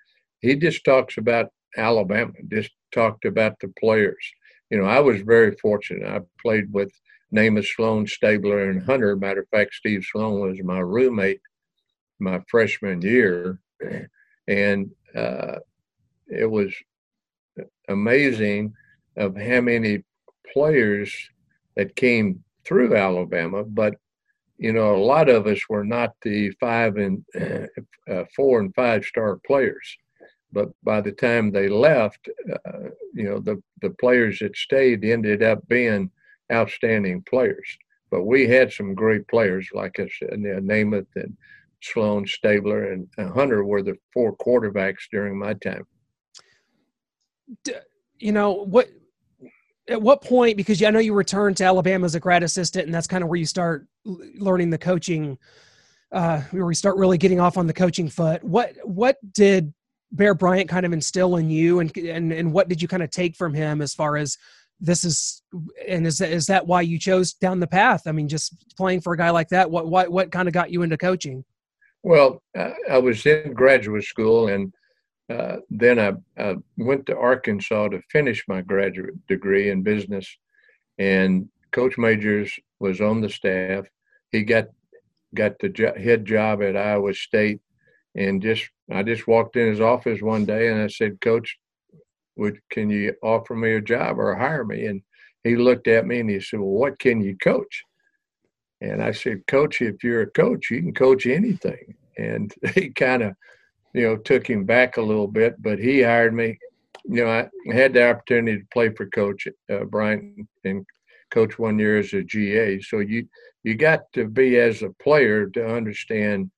He just talks about Alabama, just talked about the players. You know, I was very fortunate. I played with Namath, Sloan, Stabler, and Hunter. Matter of fact, Steve Sloan was my roommate my freshman year. And it was amazing of how many players that came through Alabama, but you know, a lot of us were not the 4 and 5 star players, but by the time they left, you know, the players that stayed ended up being outstanding players. But we had some great players, like I said, Namath and Sloan, Stabler, and Hunter were the 4 quarterbacks during my time. You know what? At what point, because I know you returned to Alabama as a grad assistant, and that's kind of where you start learning the coaching, where we start really getting off on the coaching foot. What did Bear Bryant kind of instill in you, and what did you kind of take from him as far as this is, and is that why you chose down the path? I mean, just playing for a guy like that, what kind of got you into coaching? Well, I was in graduate school, and then I went to Arkansas to finish my graduate degree in business, and Coach Majors was on the staff. He got the head job at Iowa State, and I just walked in his office one day and I said, "Coach, can you offer me a job or hire me?" And he looked at me and he said, "Well, what can you coach?" And I said, "Coach, if you're a coach, you can coach anything." And he kind of, you know, took him back a little bit, but he hired me. You know, I had the opportunity to play for Coach Bryant and coach one year as a GA. So you got to be, as a player, to understand,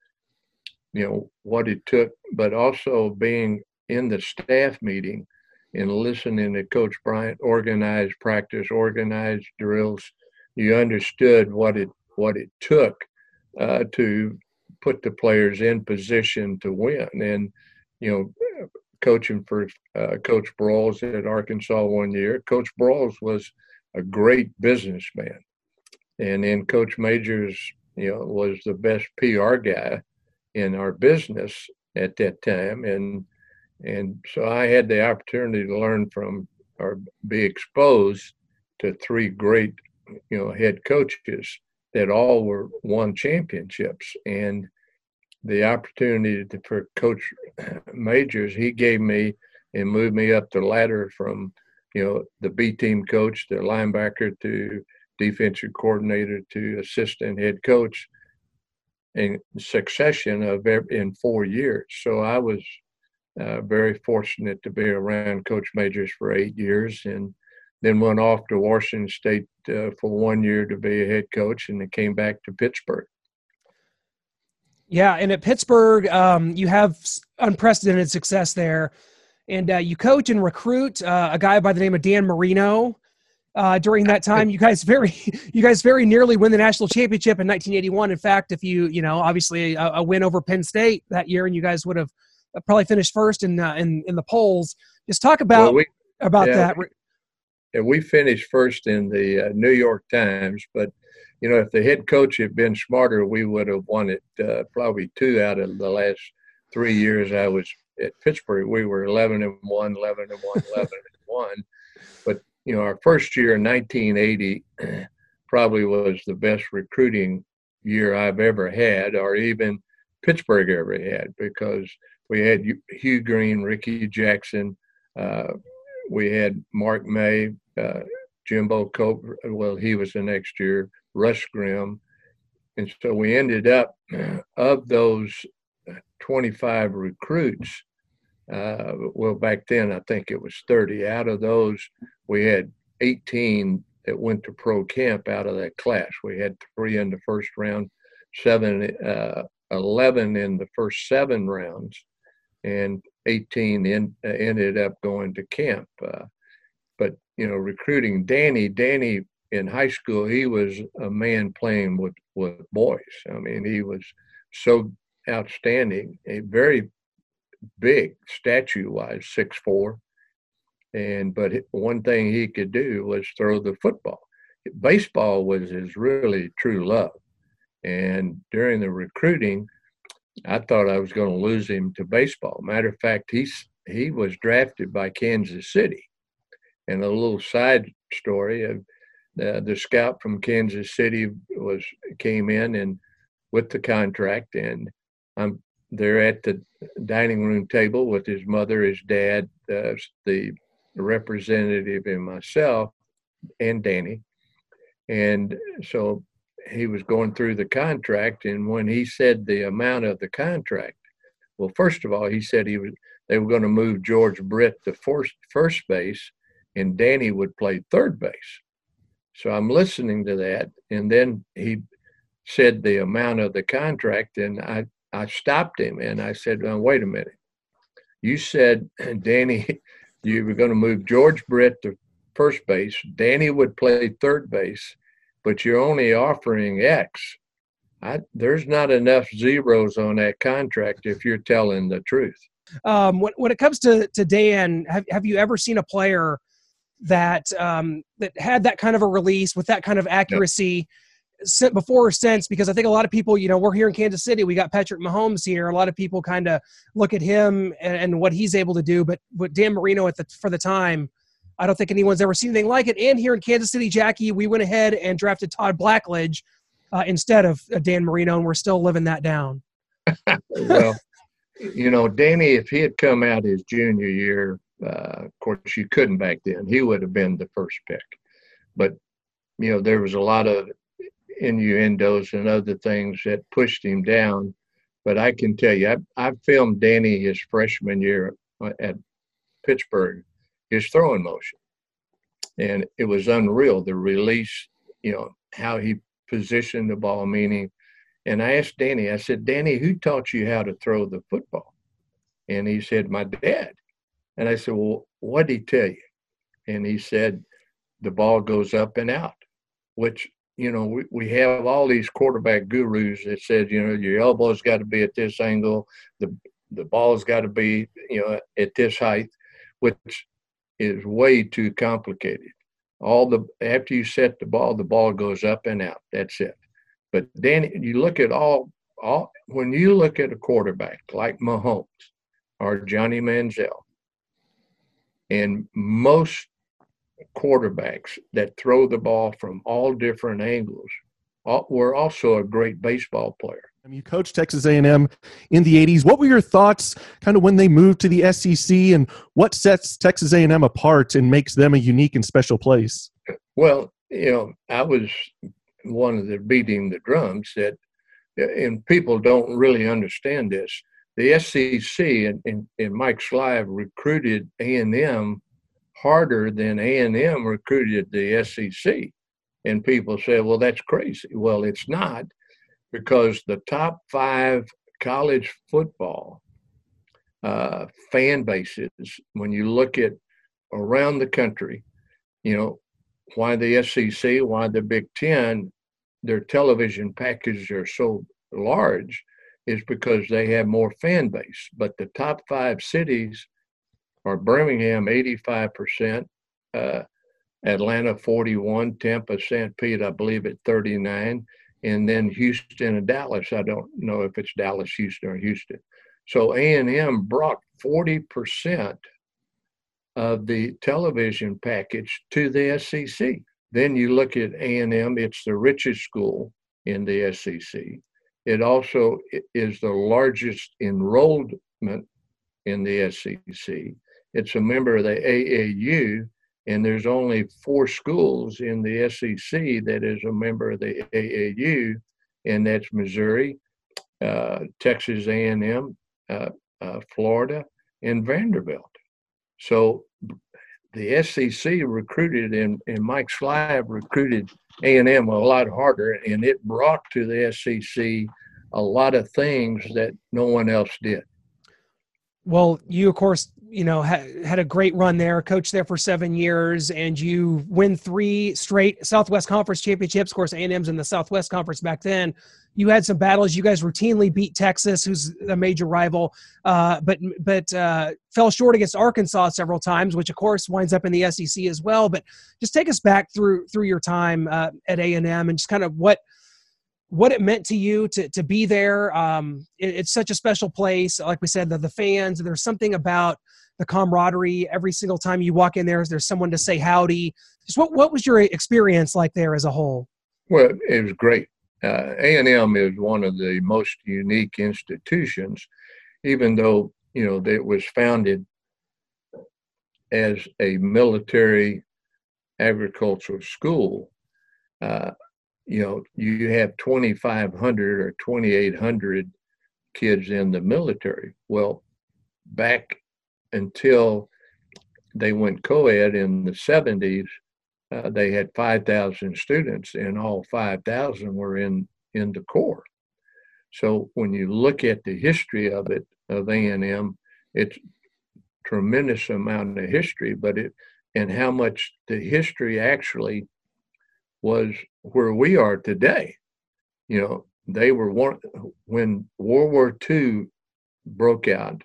you know, what it took, but also being in the staff meeting and listening to Coach Bryant organize practice, organize drills. You understood what it took to put the players in position to win. And, you know, coaching for Coach Brawls at Arkansas one year, Coach Brawls was a great businessman. And then Coach Majors, you know, was the best PR guy in our business at that time. And so I had the opportunity to learn from or be exposed to 3 great, you know, head coaches that all won championships. And the opportunity for Coach Majors, he gave me and moved me up the ladder from, you know, the B team coach to linebacker to defensive coordinator to assistant head coach in succession in 4 years. So I was very fortunate to be around Coach Majors for 8 years, and then went off to Washington State for 1 year to be a head coach, and then came back to Pittsburgh. Yeah, and at Pittsburgh, you have unprecedented success there. And you coach and recruit a guy by the name of Dan Marino. During that time, you guys very nearly win the national championship in 1981. In fact, if you obviously a win over Penn State that year, and you guys would have probably finished first in the polls. Just talk about that. And we finished first in the New York Times, but, you know, if the head coach had been smarter, we would have won it probably 2 out of the last 3 years I was at Pittsburgh. We were 11-1, 11-1, 11-1. But, you know, our first year in 1980, probably was the best recruiting year I've ever had, or even Pittsburgh ever had, because we had Hugh Green, Ricky Jackson, we had Mark May, Jimbo Cope, well, he was the next year, Russ Grimm. And so we ended up, of those 25 recruits, well, back then I think it was 30. Out of those, we had 18 that went to pro camp out of that class. We had 3 in the first round, 11 in the first 7 rounds, and 18 ended up going to camp. But, you know, recruiting Danny in high school, he was a man playing with boys. I mean, he was so outstanding, a very big statue-wise, 6'4". But one thing he could do was throw the football. Baseball was his really true love. And during the recruiting, I thought I was going to lose him to baseball. Matter of fact, he was drafted by Kansas City. And a little side story, the scout from Kansas City came in and with the contract, and I'm there at the dining room table with his mother, his dad, the representative, and myself, and Danny. And so he was going through the contract, and when he said the amount of the contract, well, first of all, he said they were going to move George Britt to first base, and Danny would play third base. So I'm listening to that, and then he said the amount of the contract, and I stopped him, and I said, well, wait a minute. You said, Danny, you were going to move George Britt to first base. Danny would play third base, but you're only offering X. There's not enough zeros on that contract if you're telling the truth. When it comes to Dan, have you ever seen a player that had that kind of a release with that kind of accuracy before or since? Because I think a lot of people, you know, we're here in Kansas City, we got Patrick Mahomes here. A lot of people kind of look at him and what he's able to do, but with Dan Marino for the time, I don't think anyone's ever seen anything like it. And here in Kansas City, Jackie, we went ahead and drafted Todd Blackledge instead of Dan Marino, and we're still living that down. Well, you know, Danny, if he had come out his junior year, of course, you couldn't back then. He would have been the first pick. But, you know, there was a lot of innuendos and other things that pushed him down. But I can tell you, I filmed Danny his freshman year at Pittsburgh, his throwing motion. And it was unreal, the release, you know, how he positioned the ball, meaning. And I asked Danny, I said, Danny, who taught you how to throw the football? And he said, my dad. And I said, well, what did he tell you? And he said, the ball goes up and out, which, you know, we have all these quarterback gurus that said, you know, your elbow's got to be at this angle, the ball's got to be, you know, at this height, which is way too complicated. After you set the ball goes up and out. That's it. But Danny, you look at when you look at a quarterback like Mahomes or Johnny Manziel, and most quarterbacks that throw the ball from all different angles were also a great baseball player. You coached Texas A&M in the 80s. What were your thoughts kind of when they moved to the SEC, and what sets Texas A&M apart and makes them a unique and special place? Well, you know, I was one of the beating the drums that, and people don't really understand this, the SEC and Mike Schlieve recruited A&M harder than A&M recruited the SEC. And people say, well, that's crazy. Well, it's not, because the top 5 college football fan bases, when you look at around the country, you know, why the SEC, why the Big 10, their television packages are so large is because they have more fan base. But the top 5 cities are Birmingham, 85%, Atlanta, 41%, Tampa, St. Pete, I believe, at 39%, and then Houston and Dallas. I don't know if it's Dallas, Houston, or Houston. So A&M brought 40% of the television package to the SEC. Then you look at A&M, it's the richest school in the SEC. It also is the largest enrollment in the SEC. It's a member of the AAU, and there's only 4 schools in the SEC that is a member of the AAU, and that's Missouri, Texas A&M, Florida, and Vanderbilt. So the SEC recruited, and Mike Schleif recruited A&M a lot harder, and it brought to the SEC a lot of things that no one else did. Well, you, of course, you know, had a great run there, coached there for 7 years, and you win 3 straight Southwest Conference championships. Of course, A&M's in the Southwest Conference back then. You had some battles. You guys routinely beat Texas, who's a major rival, but fell short against Arkansas several times, which, of course, winds up in the SEC as well. But just take us back through your time at A&M and just kind of what it meant to you to be there. It's such a special place. Like we said, the fans, there's something about the camaraderie. Every single time you walk in there, there's someone to say howdy. Just what was your experience like there as a whole? Well, it was great. A&M is one of the most unique institutions, even though, you know, it was founded as a military agricultural school. You know, you have 2,500 or 2,800 kids in the military. Well, back until they went co-ed in the 70s, they had 5,000 students, and all 5,000 were in the Corps. So when you look at the history of it, of A&M, it's tremendous amount of history, but and how much the history actually was where we are today. You know, they were one, when World War II broke out,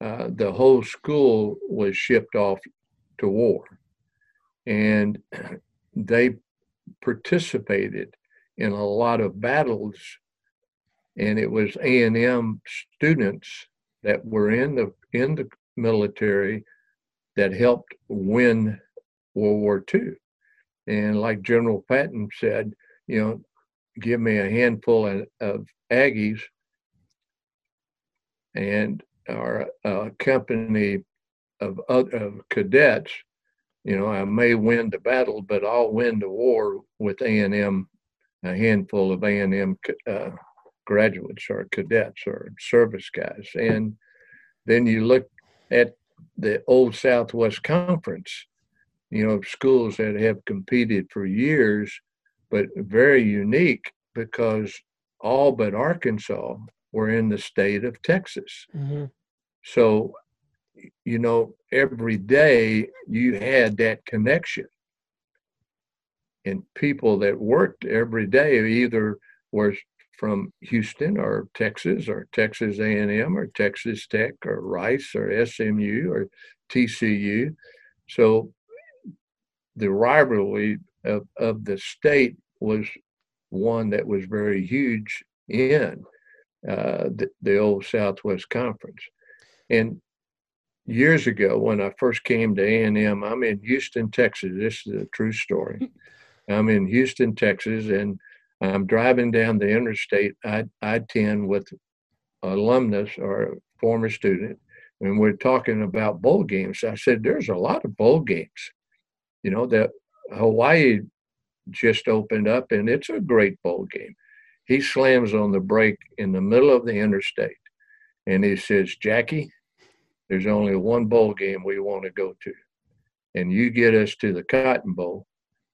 the whole school was shipped off to war, and they participated in a lot of battles, and it was A&M students that were in the military that helped win World War II. And like General Patton said, you know, give me a handful of Aggies and or a company of cadets, you know, I may win the battle, but I'll win the war with A&M, a handful of A&M graduates or cadets or service guys. And then you look at the old Southwest Conference, you know, schools that have competed for years, but very unique because all but Arkansas were in the state of Texas. Mm-hmm. So, you know, every day you had that connection. And people that worked every day either were from Houston or Texas or Texas A&M or Texas Tech or Rice or SMU or TCU. So the rivalry of the state was one that was very huge in the old Southwest Conference. And years ago, when I first came to A&M, I'm in Houston, Texas. This is a true story. I'm in Houston, Texas, and I'm driving down the interstate I-10 with alumnus or a former student, and we're talking about bowl games. I said, there's a lot of bowl games. You know, that Hawaii just opened up, and it's a great bowl game. He slams on the brake in the middle of the interstate, and he says, Jackie, there's only one bowl game we want to go to, and you get us to the Cotton Bowl.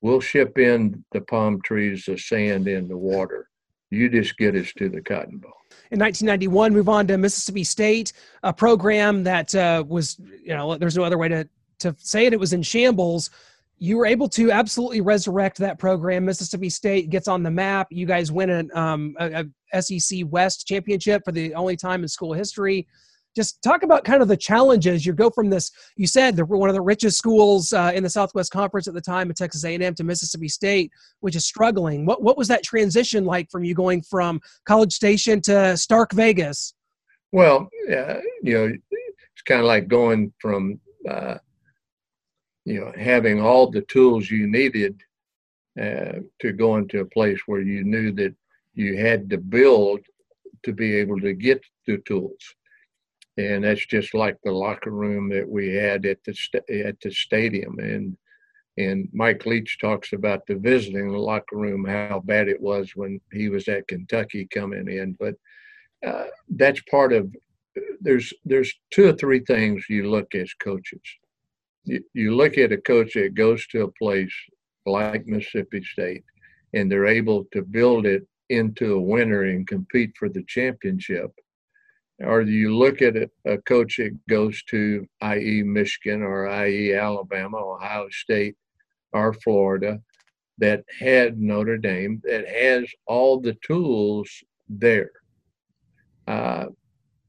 We'll ship in the palm trees, the sand, and the water. You just get us to the Cotton Bowl. In 1991, move on to Mississippi State, a program that was, you know, there's no other way to say it. It was in shambles. You were able to absolutely resurrect that program. Mississippi State gets on the map. You guys win a SEC West championship for the only time in school history. Just talk about kind of the challenges. You go from this, you said, one of the richest schools in the Southwest Conference at the time at Texas A&M to Mississippi State, which is struggling. What was that transition like from you going from College Station to Stark Vegas? Well, you know, it's kind of like going from having all the tools you needed to going to a place where you knew that you had to build to be able to get the tools. And that's just like the locker room that we had at the stadium. And Mike Leach talks about the visiting locker room, how bad it was when he was at Kentucky coming in. But that's part of – there's two or three things you look as coaches. You look at a coach that goes to a place like Mississippi State, and they're able to build it into a winner and compete for the championship. Or you look at a coach that goes to, i.e. Michigan or i.e. Alabama, Ohio State or Florida, that had Notre Dame, that has all the tools there.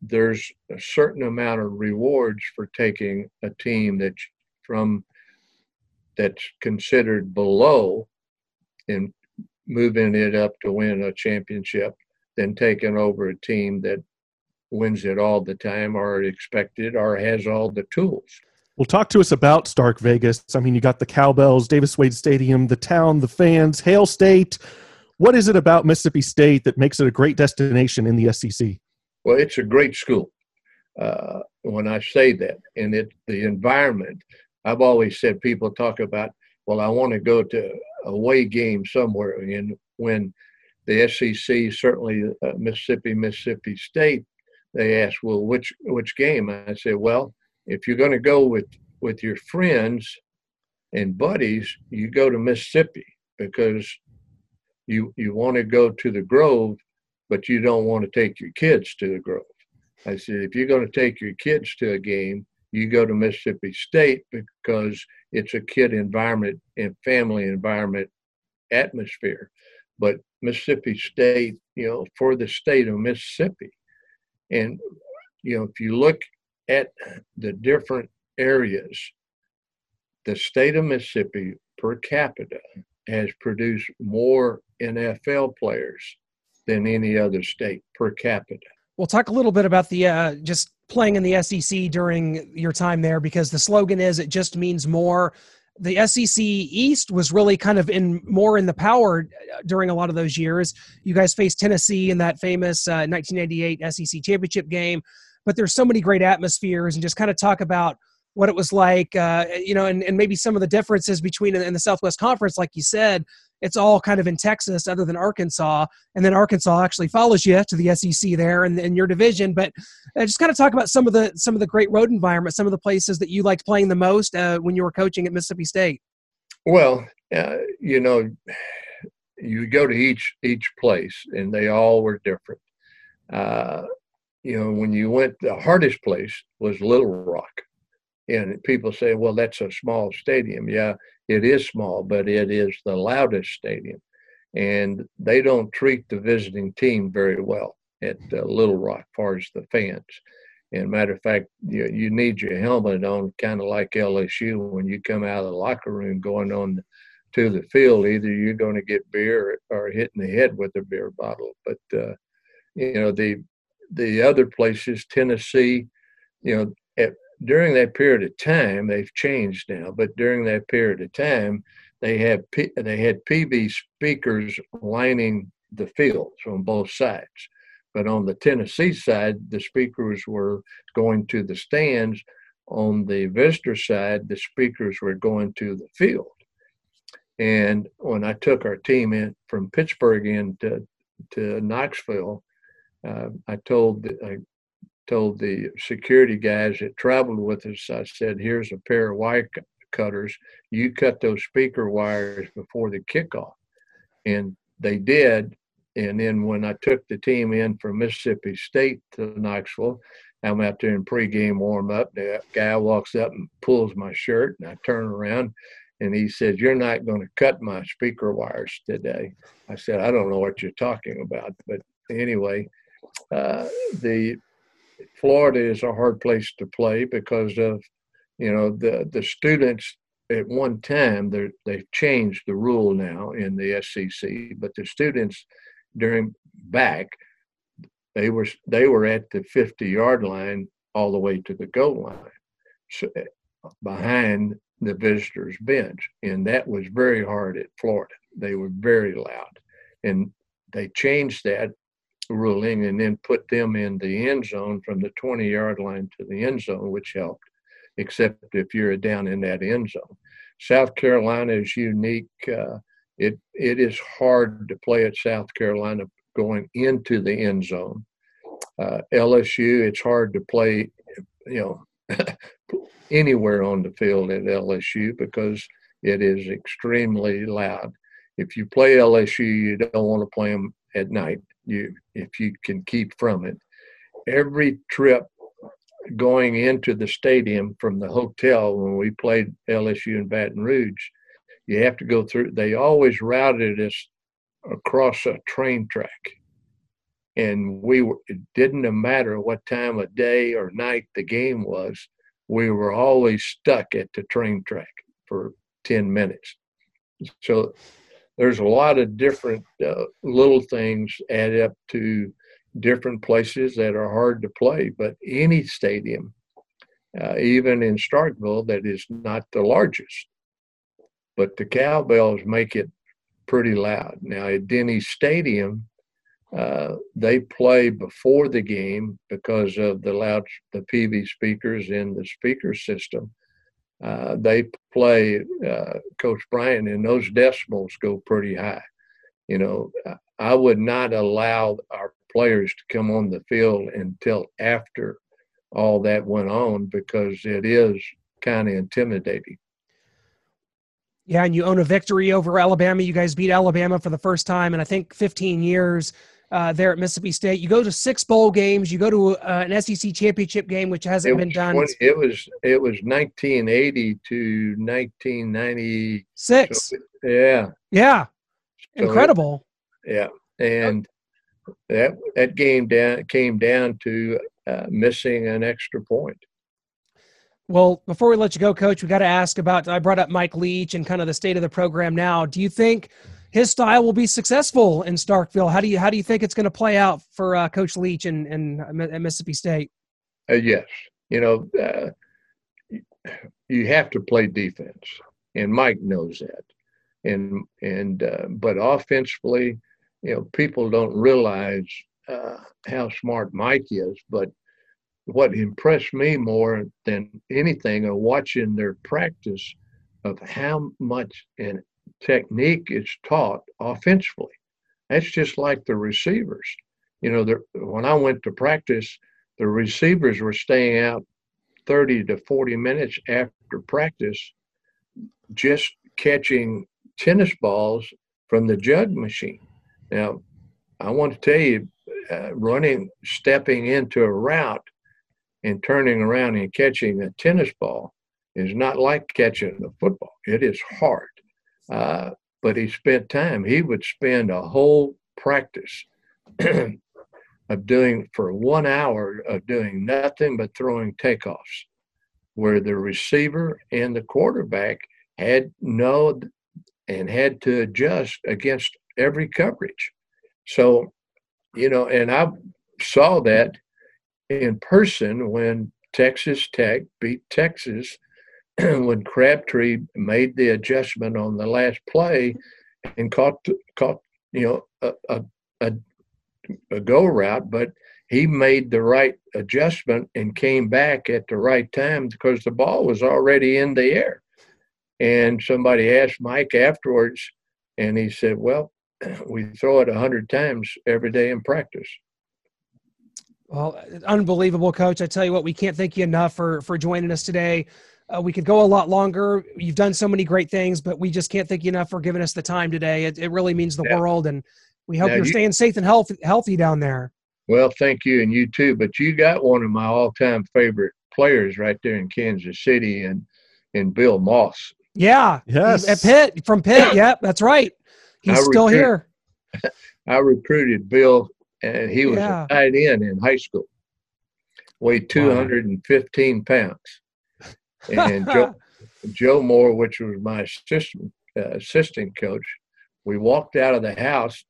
There's a certain amount of rewards for taking a team that's considered below and moving it up to win a championship than taking over a team that wins it all the time or expected or has all the tools. Well, talk to us about Stark Vegas. I mean, you got the cowbells, Davis Wade Stadium, the town, the fans, Hail State. What is it about Mississippi State that makes it a great destination in the SEC? Well, it's a great school. When I say that, and the environment, I've always said people talk about, well, I want to go to a away game somewhere. And when the SEC, certainly Mississippi State, they asked, well, which game? I said, well, if you're going to go with your friends and buddies, you go to Mississippi, because you want to go to the Grove, but you don't want to take your kids to the Grove. I said, if you're going to take your kids to a game, you go to Mississippi State, because it's a kid environment and family environment atmosphere. But Mississippi State, for the state of Mississippi. And, if you look at the different areas, the state of Mississippi per capita has produced more NFL players than any other state per capita. We'll talk a little bit about the just playing in the SEC during your time there, because the slogan is, it just means more. The SEC East was really kind of more in the power during a lot of those years. You guys faced Tennessee in that famous 1998 SEC championship game, but there's so many great atmospheres, and just kind of talk about what it was like, and maybe some of the differences between in the Southwest Conference. Like you said, it's all kind of in Texas other than Arkansas, and then Arkansas actually follows you to the SEC there in your division. But just kind of talk about some of the great road environment, some of the places that you liked playing the most when you were coaching at Mississippi State. Well, you go to each place, and they all were different. When you went, the hardest place was Little Rock. And people say, well, that's a small stadium. Yeah, it is small, but it is the loudest stadium. And they don't treat the visiting team very well at Little Rock, as far as the fans. And matter of fact, you need your helmet on, kind of like LSU. When you come out of the locker room going on to the field, either you're going to get beer or hit in the head with a beer bottle. But, the other places, Tennessee, during that period of time, they've changed now, but during that period of time, they had PB speakers lining the fields on both sides. But on the Tennessee side, the speakers were going to the stands. On the visitor side, the speakers were going to the field. And when I took our team in from Pittsburgh to Knoxville, I told the security guys that traveled with us, I said, here's a pair of wire cutters. You cut those speaker wires before the kickoff. And they did. And then when I took the team in from Mississippi State to Knoxville, I'm out there in pregame warm-up. The guy walks up and pulls my shirt, and I turn around, and he says, you're not going to cut my speaker wires today. I said, I don't know what you're talking about. But anyway, Florida is a hard place to play because of, the students at one time, they've changed the rule now in the SEC, but the students they were at the 50-yard line all the way to the goal line, so behind the visitors' bench, and that was very hard at Florida. They were very loud, and they changed that ruling and then put them in the end zone from the 20-yard line to the end zone, which helped, except if you're down in that end zone. South Carolina is unique. It is hard to play at South Carolina going into the end zone. LSU, it's hard to play, anywhere on the field at LSU because it is extremely loud. If you play LSU, you don't want to play them at night. If you can keep from it. Every trip going into the stadium from the hotel when we played LSU in Baton Rouge, you have to go through. They always routed us across a train track. And it didn't matter what time of day or night the game was, we were always stuck at the train track for 10 minutes. So there's a lot of different little things add up to different places that are hard to play. But any stadium, even in Starkville, that is not the largest. But the cowbells make it pretty loud. Now, at Denny's Stadium, they play before the game because of the PV speakers in the speaker system. They play, Coach Bryant, and those decibels go pretty high. I would not allow our players to come on the field until after all that went on because it is kind of intimidating. Yeah, and you own a victory over Alabama. You guys beat Alabama for the first time in, I think, 15 years there at Mississippi State. You go to 6 bowl games. You go to an SEC championship game, which hasn't been done. It was 1980 to 1996. So, yeah. Yeah. So incredible. And that game came down to missing an extra point. Well, before we let you go, Coach, we got to ask about – I brought up Mike Leach and kind of the state of the program now. Do you think his style will be successful in Starkville? How do you think it's going to play out for Coach Leach and Mississippi State? Yes. You have to play defense, and Mike knows that. But offensively, people don't realize how smart Mike is, but – what impressed me more than anything are watching their practice of how much in technique is taught offensively. That's just like the receivers. When I went to practice, the receivers were staying out 30 to 40 minutes after practice just catching tennis balls from the jug machine. Now, I want to tell you, stepping into a route, and turning around and catching a tennis ball is not like catching a football. It is hard. But he spent time. He would spend a whole practice for 1 hour of doing nothing but throwing takeoffs, where the receiver and the quarterback had to adjust against every coverage. So, and I saw that in person when Texas Tech beat Texas, when Crabtree made the adjustment on the last play and caught a go route, but he made the right adjustment and came back at the right time because the ball was already in the air. And somebody asked Mike afterwards, and he said, well, we throw it 100 times every day in practice. Well, unbelievable, Coach. I tell you what, we can't thank you enough for joining us today. We could go a lot longer. You've done so many great things, but we just can't thank you enough for giving us the time today. It really means the world, and we hope you're staying safe and healthy down there. Well, thank you, and you too. But you got one of my all-time favorite players right there in Kansas City and Bill Moss. Yeah. Yes. From Pitt. Yep, that's right. He's still here. I recruited Bill. And he was a tight end in high school, weighed 215 pounds. And Joe Moore, which was my assistant coach, we walked out of the house,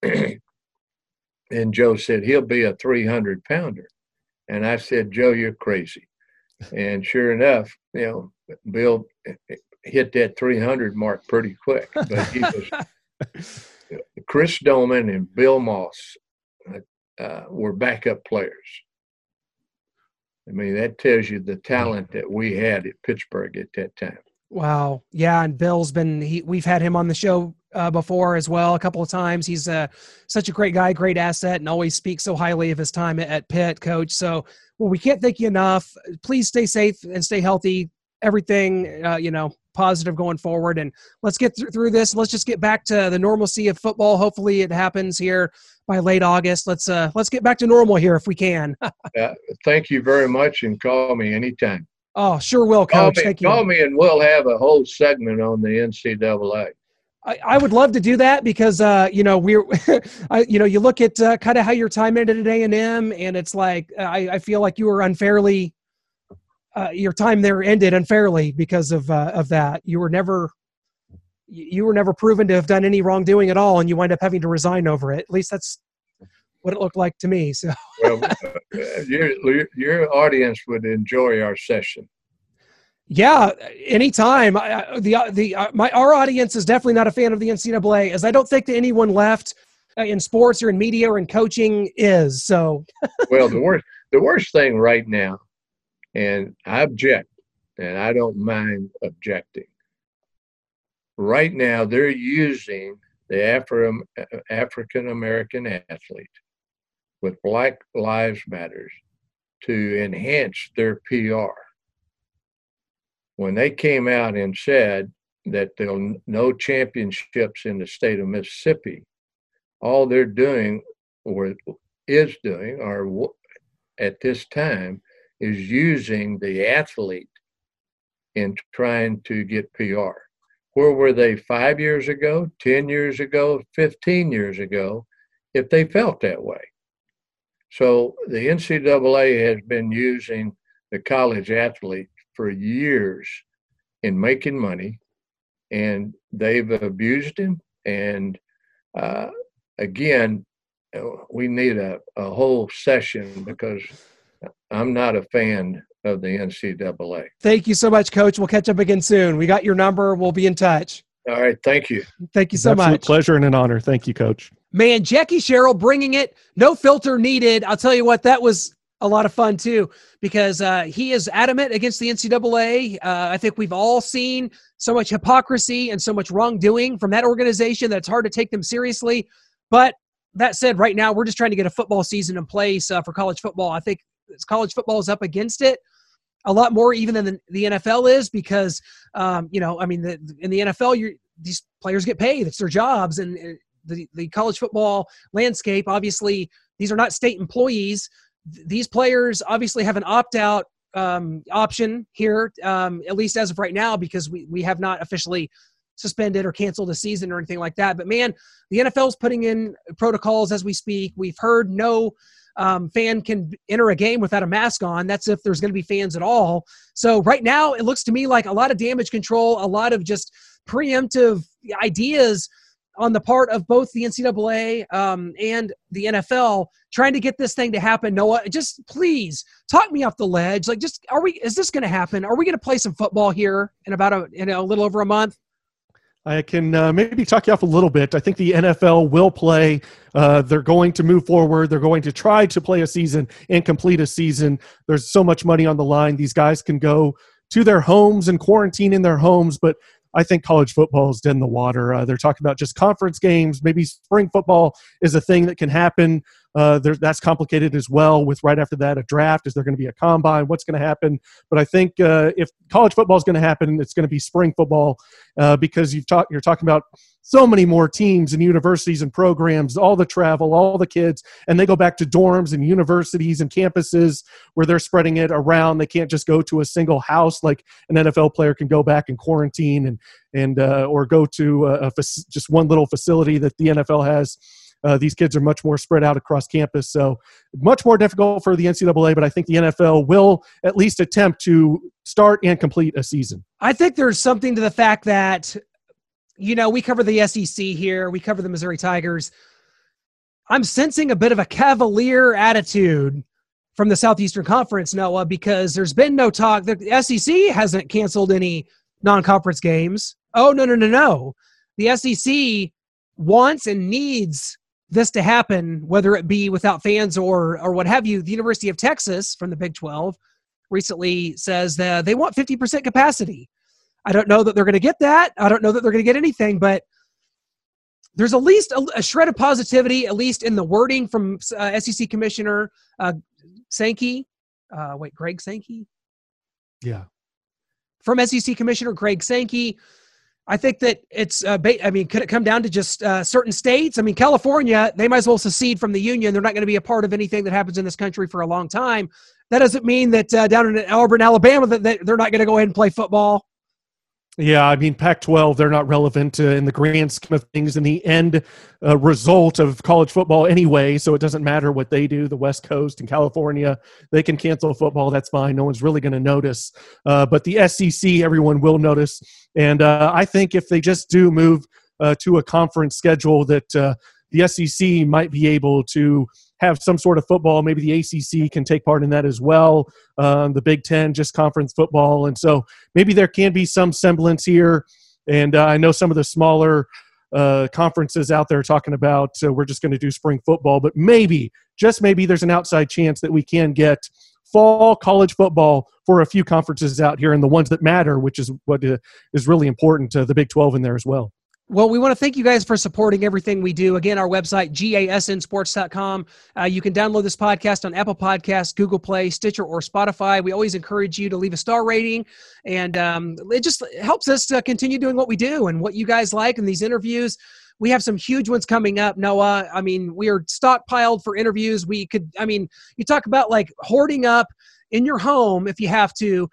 and Joe said, he'll be a 300-pounder. And I said, Joe, you're crazy. And sure enough, Bill hit that 300 mark pretty quick. But he was Chris Doman and Bill Moss were backup players. I mean, that tells you the talent that we had at Pittsburgh at that time. Wow. Yeah, and Bill's been we've had him on the show before as well a couple of times. He's such a great guy, great asset, and always speaks so highly of his time at Pitt, Coach. So, well, we can't thank you enough. Please stay safe and stay healthy. Everything, positive going forward. And let's get through this. Let's just get back to the normalcy of football. Hopefully it happens here by late August. Let's get back to normal here if we can. Thank you very much, and call me anytime. Oh, sure will, Coach. Thank you. Call me, and we'll have a whole segment on the NCAA. I would love to do that because, you look at kind of how your time ended at A&M, and it's like I feel like you were unfairly – your time there ended unfairly because of that. You were never proven to have done any wrongdoing at all, and you wind up having to resign over it. At least that's what it looked like to me. So, well, your audience would enjoy our session. Yeah, anytime. Our audience is definitely not a fan of the NCAA, as I don't think that anyone left in sports or in media or in coaching is. So, well, the worst thing right now. And I object, and I don't mind objecting. Right now, they're using the African-American athlete with Black Lives Matters to enhance their PR. When they came out and said that there'll no championships in the state of Mississippi, all they're doing at this time is using the athlete in trying to get PR. Where were they 5 years ago, 10 years ago, 15 years ago, if they felt that way? So the NCAA has been using the college athlete for years in making money, and they've abused him. And again, we need a whole session because I'm not a fan of the NCAA. Thank you so much, Coach. We'll catch up again soon. We got your number. We'll be in touch. All right. Thank you. Thank you so much. Absolute pleasure and an honor. Thank you, Coach. Man, Jackie Sherrill bringing it. No filter needed. I'll tell you what, that was a lot of fun, too, because he is adamant against the NCAA. I think we've all seen so much hypocrisy and so much wrongdoing from that organization that it's hard to take them seriously. But that said, right now, we're just trying to get a football season in place for college football. I think college football is up against it a lot more even than the NFL is because, in the NFL, these players get paid. It's their jobs. And the college football landscape, obviously, these are not state employees. These players obviously have an opt-out option here, at least as of right now, because we have not officially suspended or canceled a season or anything like that. But, man, the NFL is putting in protocols as we speak. We've heard no fan can enter a game without a mask on. That's if there's going to be fans at all. So right now it looks to me like a lot of damage control, a lot of just preemptive ideas on the part of both the NCAA and the NFL trying to get this thing to happen. Noah, just please talk me off the ledge. Like, just is this going to happen? Are we going to play some football here in about a little over a month? I can maybe talk you off a little bit. I think the NFL will play. They're going to move forward. They're going to try to play a season and complete a season. There's so much money on the line. These guys can go to their homes and quarantine in their homes, but I think college football is dead in the water. They're talking about just conference games. Maybe spring football is a thing that can happen. That's complicated as well with right after that a draft. Is there going to be a combine? What's going to happen? But I think if college football is going to happen, it's going to be spring football because you're talking about so many more teams and universities and programs, all the travel, all the kids, and they go back to dorms and universities and campuses where they're spreading it around. They can't just go to a single house like an NFL player can go back and quarantine and or go to just one little facility that the NFL has. These kids are much more spread out across campus, so much more difficult for the NCAA, but I think the NFL will at least attempt to start and complete a season. I think there's something to the fact that, we cover the SEC here, we cover the Missouri Tigers. I'm sensing a bit of a cavalier attitude from the Southeastern Conference, Noah, because there's been no talk. The SEC hasn't canceled any non-conference games. Oh, no. The SEC wants and needs this to happen, whether it be without fans or what have you. The University of Texas from the Big 12 recently says that they want 50% capacity. I don't know that they're going to get that. I don't know that they're going to get anything, but there's at least a shred of positivity, at least in the wording from SEC Commissioner Sankey. Greg Sankey? Yeah. From SEC Commissioner Greg Sankey. I think that it's could it come down to just certain states? I mean, California, they might as well secede from the union. They're not going to be a part of anything that happens in this country for a long time. That doesn't mean that down in Auburn, Alabama, that they're not going to go ahead and play football. Yeah, I mean, Pac-12, they're not relevant in the grand scheme of things in the end result of college football anyway, so it doesn't matter what they do. The West Coast and California, they can cancel football. That's fine. No one's really going to notice. But the SEC, everyone will notice. And I think if they just do move to a conference schedule that the SEC might be able to have some sort of football. Maybe the ACC can take part in that as well. The Big Ten, just conference football. And so maybe there can be some semblance here. And I know some of the smaller conferences out there talking about we're just going to do spring football. But maybe, just maybe, there's an outside chance that we can get fall college football for a few conferences out here and the ones that matter, which is what is really important, the Big 12 in there as well. Well, we want to thank you guys for supporting everything we do. Again, our website, gasnsports.com. You can download this podcast on Apple Podcasts, Google Play, Stitcher, or Spotify. We always encourage you to leave a star rating, and it just helps us to continue doing what we do and what you guys like in these interviews. We have some huge ones coming up, Noah. I mean, we are stockpiled for interviews. We could, I mean, you talk about like hoarding up in your home, if you have to.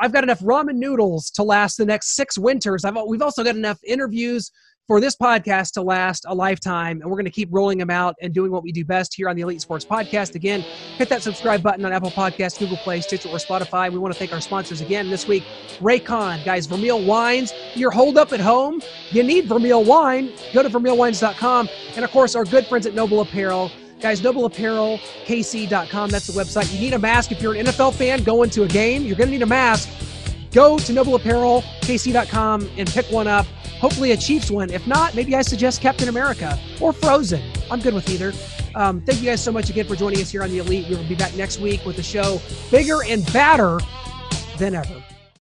I've got enough ramen noodles to last the next 6 winters. We've also got enough interviews for this podcast to last a lifetime, and we're going to keep rolling them out and doing what we do best here on the Elite Sports Podcast. Again, hit that subscribe button on Apple Podcasts, Google Play, Stitcher, or Spotify. We want to thank our sponsors again this week. Raycon, guys, Vermeil Wines. You're holed up at home. You need Vermeil Wine. Go to VermeilWines.com. And, of course, our good friends at Noble Apparel. Guys, NobleApparelKC.com. That's the website. You need a mask. If you're an NFL fan going to a game, you're going to need a mask. Go to NobleApparelKC.com and pick one up. Hopefully a Chiefs one. If not, maybe I suggest Captain America or Frozen. I'm good with either. Thank you guys so much again for joining us here on The Elite. We will be back next week with a show bigger and badder than ever.